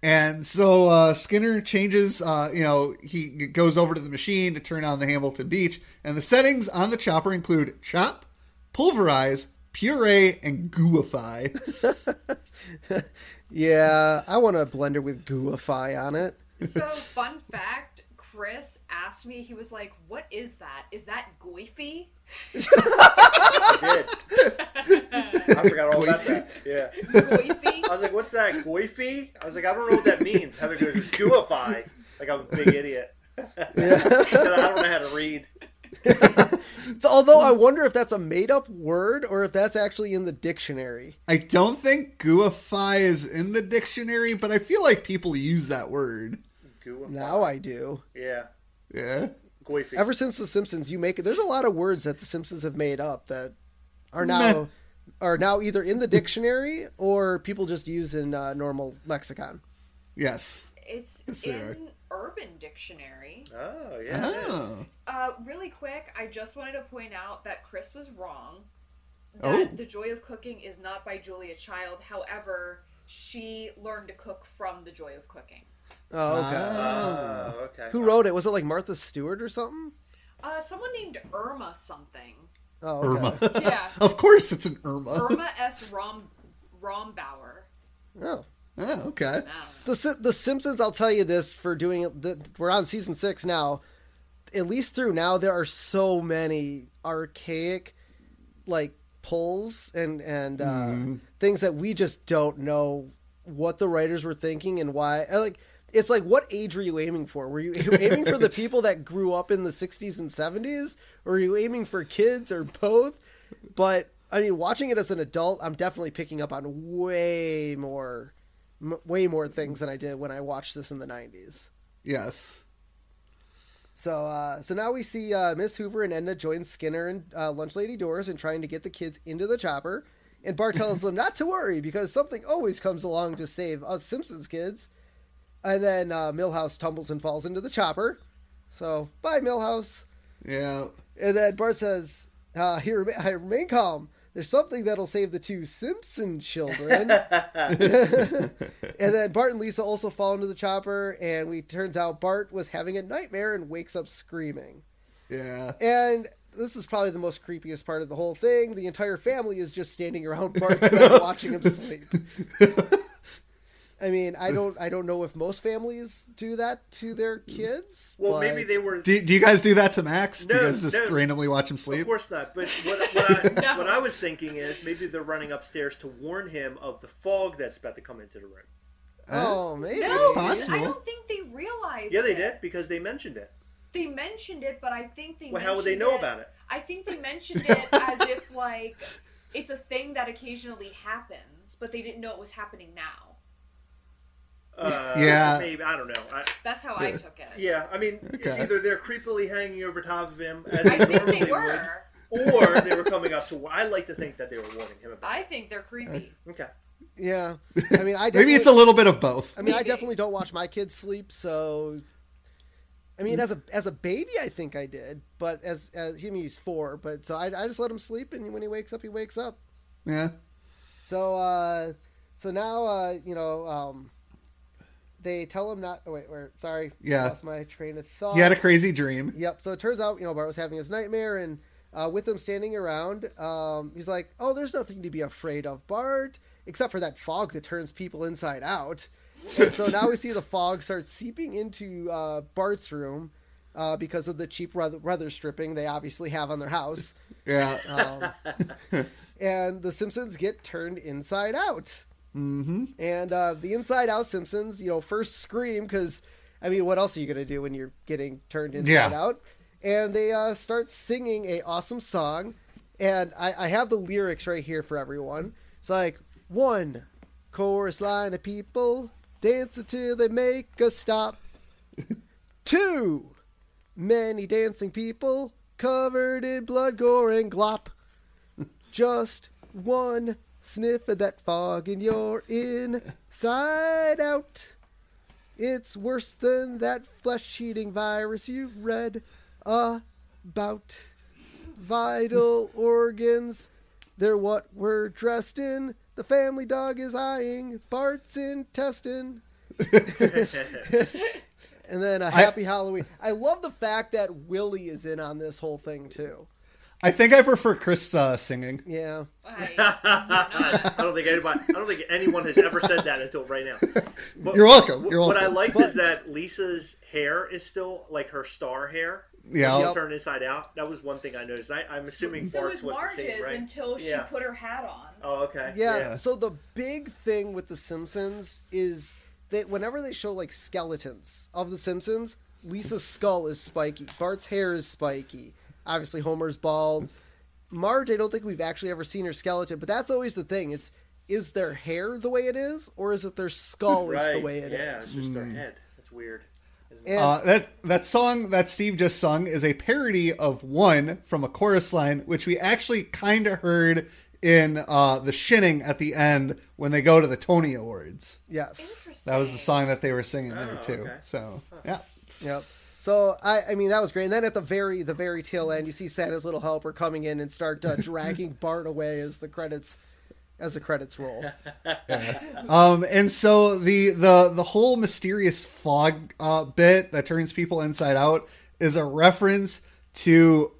And so Skinner changes, he goes over to the machine to turn on the Hamilton Beach. And the settings on the chopper include chop, pulverize, puree, and gooify. Yeah, I want a blender with gooify on it. So, fun fact, Chris asked me, he was like, what is that? Is that goify? I did. I forgot all about that. Yeah. Goify? I was like, what's that? Goify? I was like, I don't know what that means. Heather goes, gooify. Like, I'm a big idiot. Yeah. And I don't know how to read. So, although I wonder if that's a made-up word or if that's actually in the dictionary. I don't think gooify is in the dictionary, but I feel like people use that word. Gooify. Now I do. Yeah. Yeah. Goify. Ever since The Simpsons, there's a lot of words that The Simpsons have made up that are now either in the dictionary or people just use in normal lexicon. Yes. It's in Urban Dictionary. Oh, yeah. Oh. Really quick, I just wanted to point out that Chris was wrong. That The Joy of Cooking is not by Julia Child. However, she learned to cook from The Joy of Cooking. Oh, okay. Okay. Who wrote it? Was it like Martha Stewart or something? Someone named Irma something. Oh, okay. Irma. Yeah. Of course it's an Irma. Irma S. Rombauer. Oh. Oh, okay. The Simpsons, I'll tell you this, for doing it, we're on season 6 now. At least through now, there are so many archaic, like, pulls and things that we just don't know what the writers were thinking and why. Like, it's like, what age were you aiming for? Were you aiming for the people that grew up in the 60s and 70s? Or were you aiming for kids or both? But, I mean, watching it as an adult, I'm definitely picking up on way more things than I did when I watched this in the 90s. Yes. So so now we see Miss Hoover and Edna join Skinner and Lunch Lady Doris in trying to get the kids into the chopper. And Bart tells them not to worry because something always comes along to save us Simpsons kids. And then Milhouse tumbles and falls into the chopper. So, bye, Milhouse. Yeah. And then Bart says, I remain calm. There's something that'll save the two Simpson children. And then Bart and Lisa also fall into the chopper, and turns out Bart was having a nightmare and wakes up screaming. Yeah. And this is probably the most creepiest part of the whole thing. The entire family is just standing around Bart's bed watching him sleep. I mean, I don't know if most families do that to their kids. Well, but maybe they were. Do you guys do that to Max? No, do you guys just randomly watch him sleep? Of course not. But what I was thinking is maybe they're running upstairs to warn him of the fog that's about to come into the room. Oh, maybe. No, it's possible. I don't think they realized. Yeah, they did because they mentioned it. They mentioned it, but I think they. Well, how would they know about it? I think they mentioned it as if like it's a thing that occasionally happens, but they didn't know it was happening now. Yeah, maybe, I don't know. That's how I took it. Yeah, I mean, It's either they're creepily hanging over top of him, as I think they were, or they were coming up to. I like to think that they were warning him about. I think they're creepy. Okay. Yeah, I mean, maybe it's a little bit of both. I mean, maybe. I definitely don't watch my kids sleep, so. I mean, as a baby, I think I did, but he's 4, but so I just let him sleep, and when he wakes up, he wakes up. Yeah. So now They tell him not. Oh, wait, sorry. Yeah. I lost my train of thought. He had a crazy dream. Yep. So it turns out, Bart was having his nightmare, and with them standing around, he's like, "Oh, there's nothing to be afraid of, Bart, except for that fog that turns people inside out." And so now we see the fog start seeping into Bart's room because of the cheap weather stripping they obviously have on their house. Yeah. And the Simpsons get turned inside out. Mm-hmm. And the Inside Out Simpsons, first scream because, I mean, what else are you going to do when you're getting turned inside out? And they start singing a awesome song. And I have the lyrics right here for everyone. It's like, one chorus line of people dance until they make us stop. 2, many dancing people covered in blood, gore, and glop. Just 1. Sniff of that fog and you're inside out. It's worse than that flesh-eating virus you read about. Vital organs They're what we're dressed in. The family dog is eyeing Bart's intestine. And then a happy Halloween. I love the fact that Willie is in on this whole thing, too. I think I prefer Chris singing. Yeah. I don't think anyone has ever said that until right now. But you're welcome. What I liked is that Lisa's hair is still like her star hair. Yeah. She'll turn inside out. That was one thing I noticed. I'm assuming Bart's was the same, right? Until she put her hat on. Oh, okay. Yeah. So the big thing with The Simpsons is that whenever they show like skeletons of The Simpsons, Lisa's skull is spiky. Bart's hair is spiky. Obviously, Homer's bald. Marge, I don't think we've actually ever seen her skeleton, but that's always the thing. Is their hair the way it is, or is it their skull is the way it is? It's just their head. That's weird. That song that Steve just sung is a parody of one from A Chorus Line, which we actually kind of heard in the shinning at the end when they go to the Tony Awards. Yes. That was the song that they were singing there, too. Okay. So, yeah. Yep. So, I mean, that was great. And then at the very tail end, you see Santa's little helper coming in and start dragging Bart away as the credits roll. Yeah. And so the whole mysterious fog bit that turns people inside out is a reference to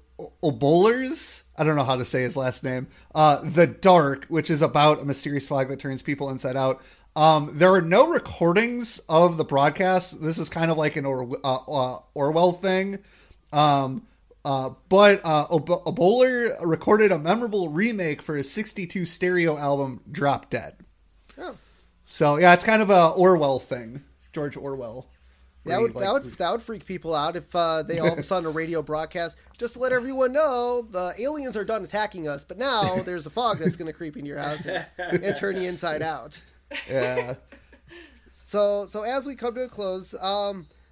Oboler's, I don't know how to say his last name, The Dark, which is about a mysterious fog that turns people inside out. There are no recordings of the broadcast. This is kind of like an Orwell thing. But Oboler recorded a memorable remake for his 1962 stereo album, Drop Dead. Oh. So, yeah, it's kind of a Orwell thing. George Orwell. That would freak people out if they all of a sudden a radio broadcast. Just to let everyone know, the aliens are done attacking us, but now there's a fog that's going to creep into your house and turn you inside out. Yeah. So as we come to a close,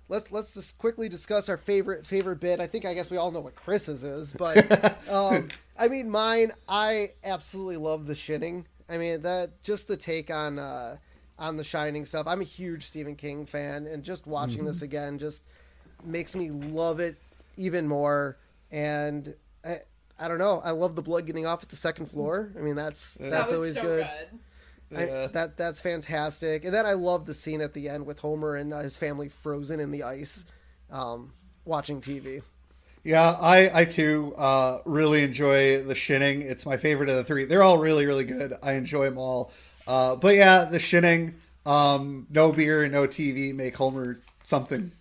let's just quickly discuss our favorite bit. I guess we all know what Chris's is, but I mean mine. I absolutely love the shinning. I mean that just the take on the Shining stuff. I'm a huge Stephen King fan, and just watching this again just makes me love it even more. And I don't know. I love the blood getting off at the second floor. I mean that's always so good. Yeah. That's fantastic. And then I love the scene at the end with Homer and his family frozen in the ice watching TV. Yeah, I too really enjoy the shinning. It's my favorite of the three. They're all really, really good. I enjoy them all. But yeah, the shinning, no beer and no TV, make Homer something.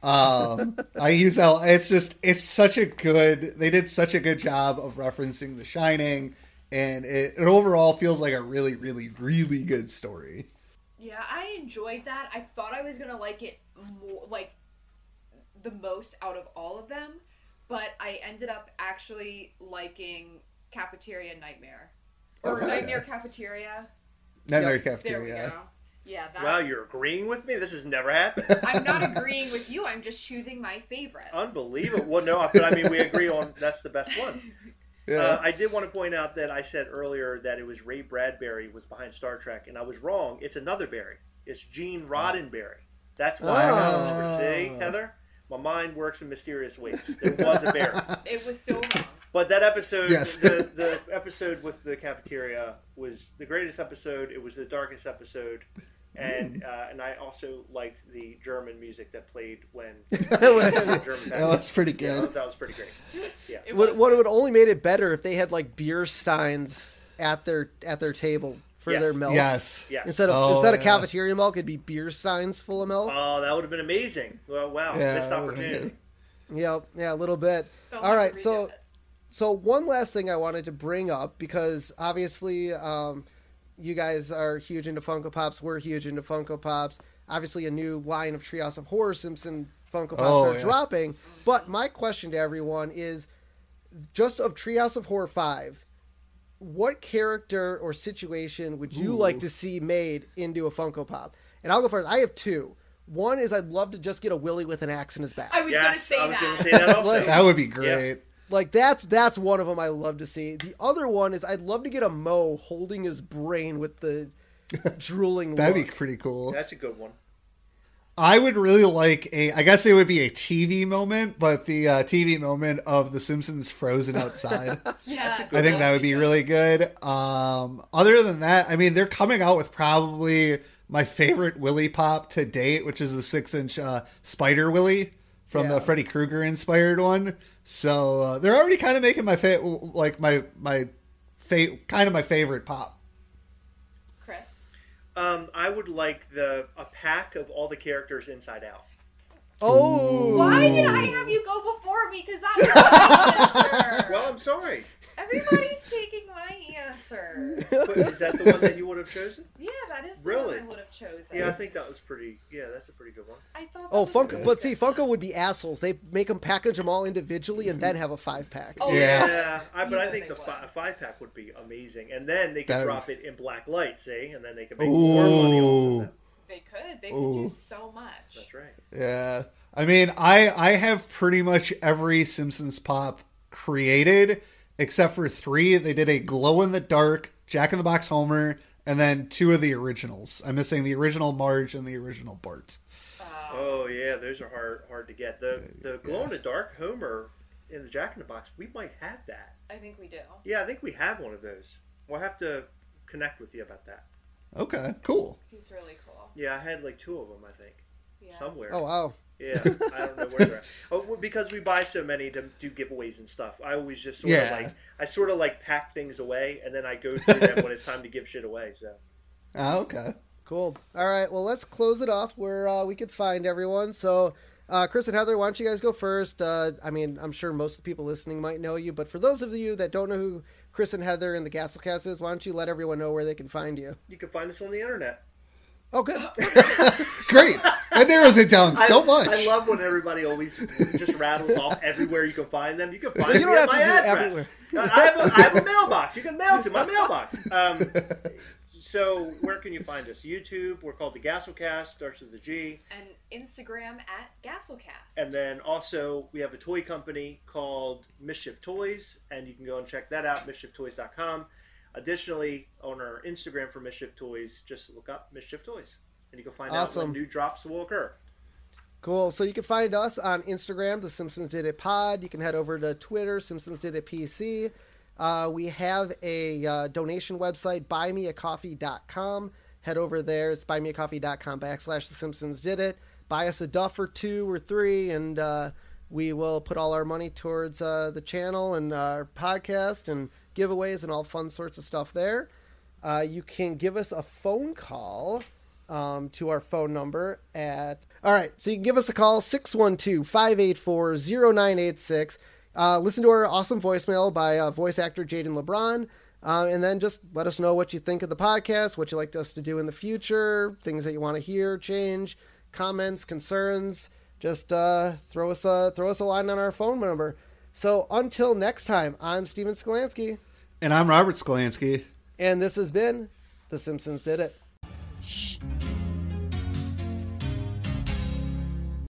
I use that. It's such a good, they did such a good job of referencing The Shining. And it overall feels like a really, really, really good story. Yeah, I enjoyed that. I thought I was going to like it more, like the most out of all of them. But I ended up actually liking Cafeteria Nightmare. Or Nightmare Cafeteria. Nightmare Cafeteria. There we go. Yeah, that... Wow, you're agreeing with me? This has never happened. I'm not agreeing with you. I'm just choosing my favorite. Unbelievable. Well, no, but I mean, we agree on that's the best one. Yeah. I did want to point out that I said earlier that it was Ray Bradbury was behind Star Trek, and I was wrong. It's another Barry. It's Gene Roddenberry. That's why I know. See, Heather? My mind works in mysterious ways. There was a Barry. It was so wrong. But that episode, the episode with the cafeteria was the greatest episode. It was the darkest episode. And I also liked the German music that played when the German. That was pretty good. Yeah, that was pretty great. Yeah. It would only made it better if they had like beer steins at their table for their milk. Yes. Instead of cafeteria milk, it'd be beer steins full of milk. Oh, that would have been amazing. Well, wow, missed opportunity. Yeah, a little bit. All right, so one last thing I wanted to bring up because obviously. You guys are huge into Funko Pops. We're huge into Funko Pops. Obviously, a new line of Treehouse of Horror Simpson Funko Pops are dropping. But my question to everyone is, just of Treehouse of Horror 5, what character or situation would you like to see made into a Funko Pop? And I'll go first. I have two. One is I'd love to just get a Willy with an axe in his back. I was going to say that also. That would be great. Yep. Like, that's one of them I love to see. The other one is I'd love to get a Moe holding his brain with the drooling That'd look. Be pretty cool. That's a good one. I would really like I guess it would be a TV moment, but the TV moment of The Simpsons frozen outside. Yeah, I think that would be really good. Other than that, I mean, they're coming out with probably my favorite Willy Pop to date, which is the 6-inch Spider Willy from the Freddy Krueger inspired one. So they're already kind of making my my favorite pop. I would like a pack of all the characters Inside Out. Oh! Why did I have you go before me? Because that was my answer. Well, I'm sorry. Everybody's taking my answer. But is that the one that you would have chosen? Yeah, that is the one I would have chosen. Yeah, I think that was pretty. Yeah, that's a pretty good one. I thought. Oh, Funko! But see, Funko would be assholes. They make them package them all individually and then have a 5-pack. Oh yeah. I think the 5-pack would be amazing, and then they could drop it in black light, see, and then they could make more money off of them. They could. They could do so much. That's right. Yeah, I mean, I have pretty much every Simpsons pop created. Except for 3, they did a glow-in-the-dark Jack-in-the-Box Homer, and then 2 of the originals. I'm missing the original Marge and the original Bart. Oh, yeah, those are hard to get. The glow-in-the-dark Homer in the Jack-in-the-Box, we might have that. I think we do. Yeah, I think we have one of those. We'll have to connect with you about that. Okay, cool. He's really cool. Yeah, I had 2 of them, I think, somewhere. Oh, wow. Yeah, I don't know where they're at. Oh, because we buy so many to do giveaways and stuff. I always just sort of pack things away, and then I go through them when it's time to give shit away. So. Oh, okay. Cool. All right. Well, let's close it off where we could find everyone. So, Chris and Heather, why don't you guys go first? I mean, I'm sure most of the people listening might know you, but for those of you that don't know who Chris and Heather and the Gastlycast is, why don't you let everyone know where they can find you? You can find us on the internet. Oh, good. Great. That narrows it down so much. I love when everybody always just rattles off everywhere you can find them. You can find me at my address. I have a mailbox. You can mail to my mailbox. So where can you find us? YouTube. We're called The Gastlycast. Starts with a G. And Instagram at Gastlycast. And then also we have a toy company called Mischief Toys. And you can go and check that out, mischieftoys.com. Additionally, on our Instagram for Mischief Toys, just look up Mischief Toys, and you can find out when new drops will occur. Cool. So you can find us on Instagram, The Simpsons Did It Pod. You can head over to Twitter, Simpsons Did It PC. We have a donation website, buymeacoffee.com. Head over there. It's buymeacoffee.com/The Simpsons Did It. Buy us a duff or 2 or 3, and we will put all our money towards the channel and our podcast and giveaways and all fun sorts of stuff there. You can give us a phone call to our phone number so you can give us a call, 612-584-0986. Listen to our awesome voicemail by voice actor Jaden LeBron, and then just let us know what you think of the podcast, what you'd like us to do in the future, things that you want to hear, change, comments, concerns. Just throw us a line on our phone number. So until next time, I'm Stephen Skolansky. And I'm Robert Skolansky. And this has been The Simpsons Did It. Shh.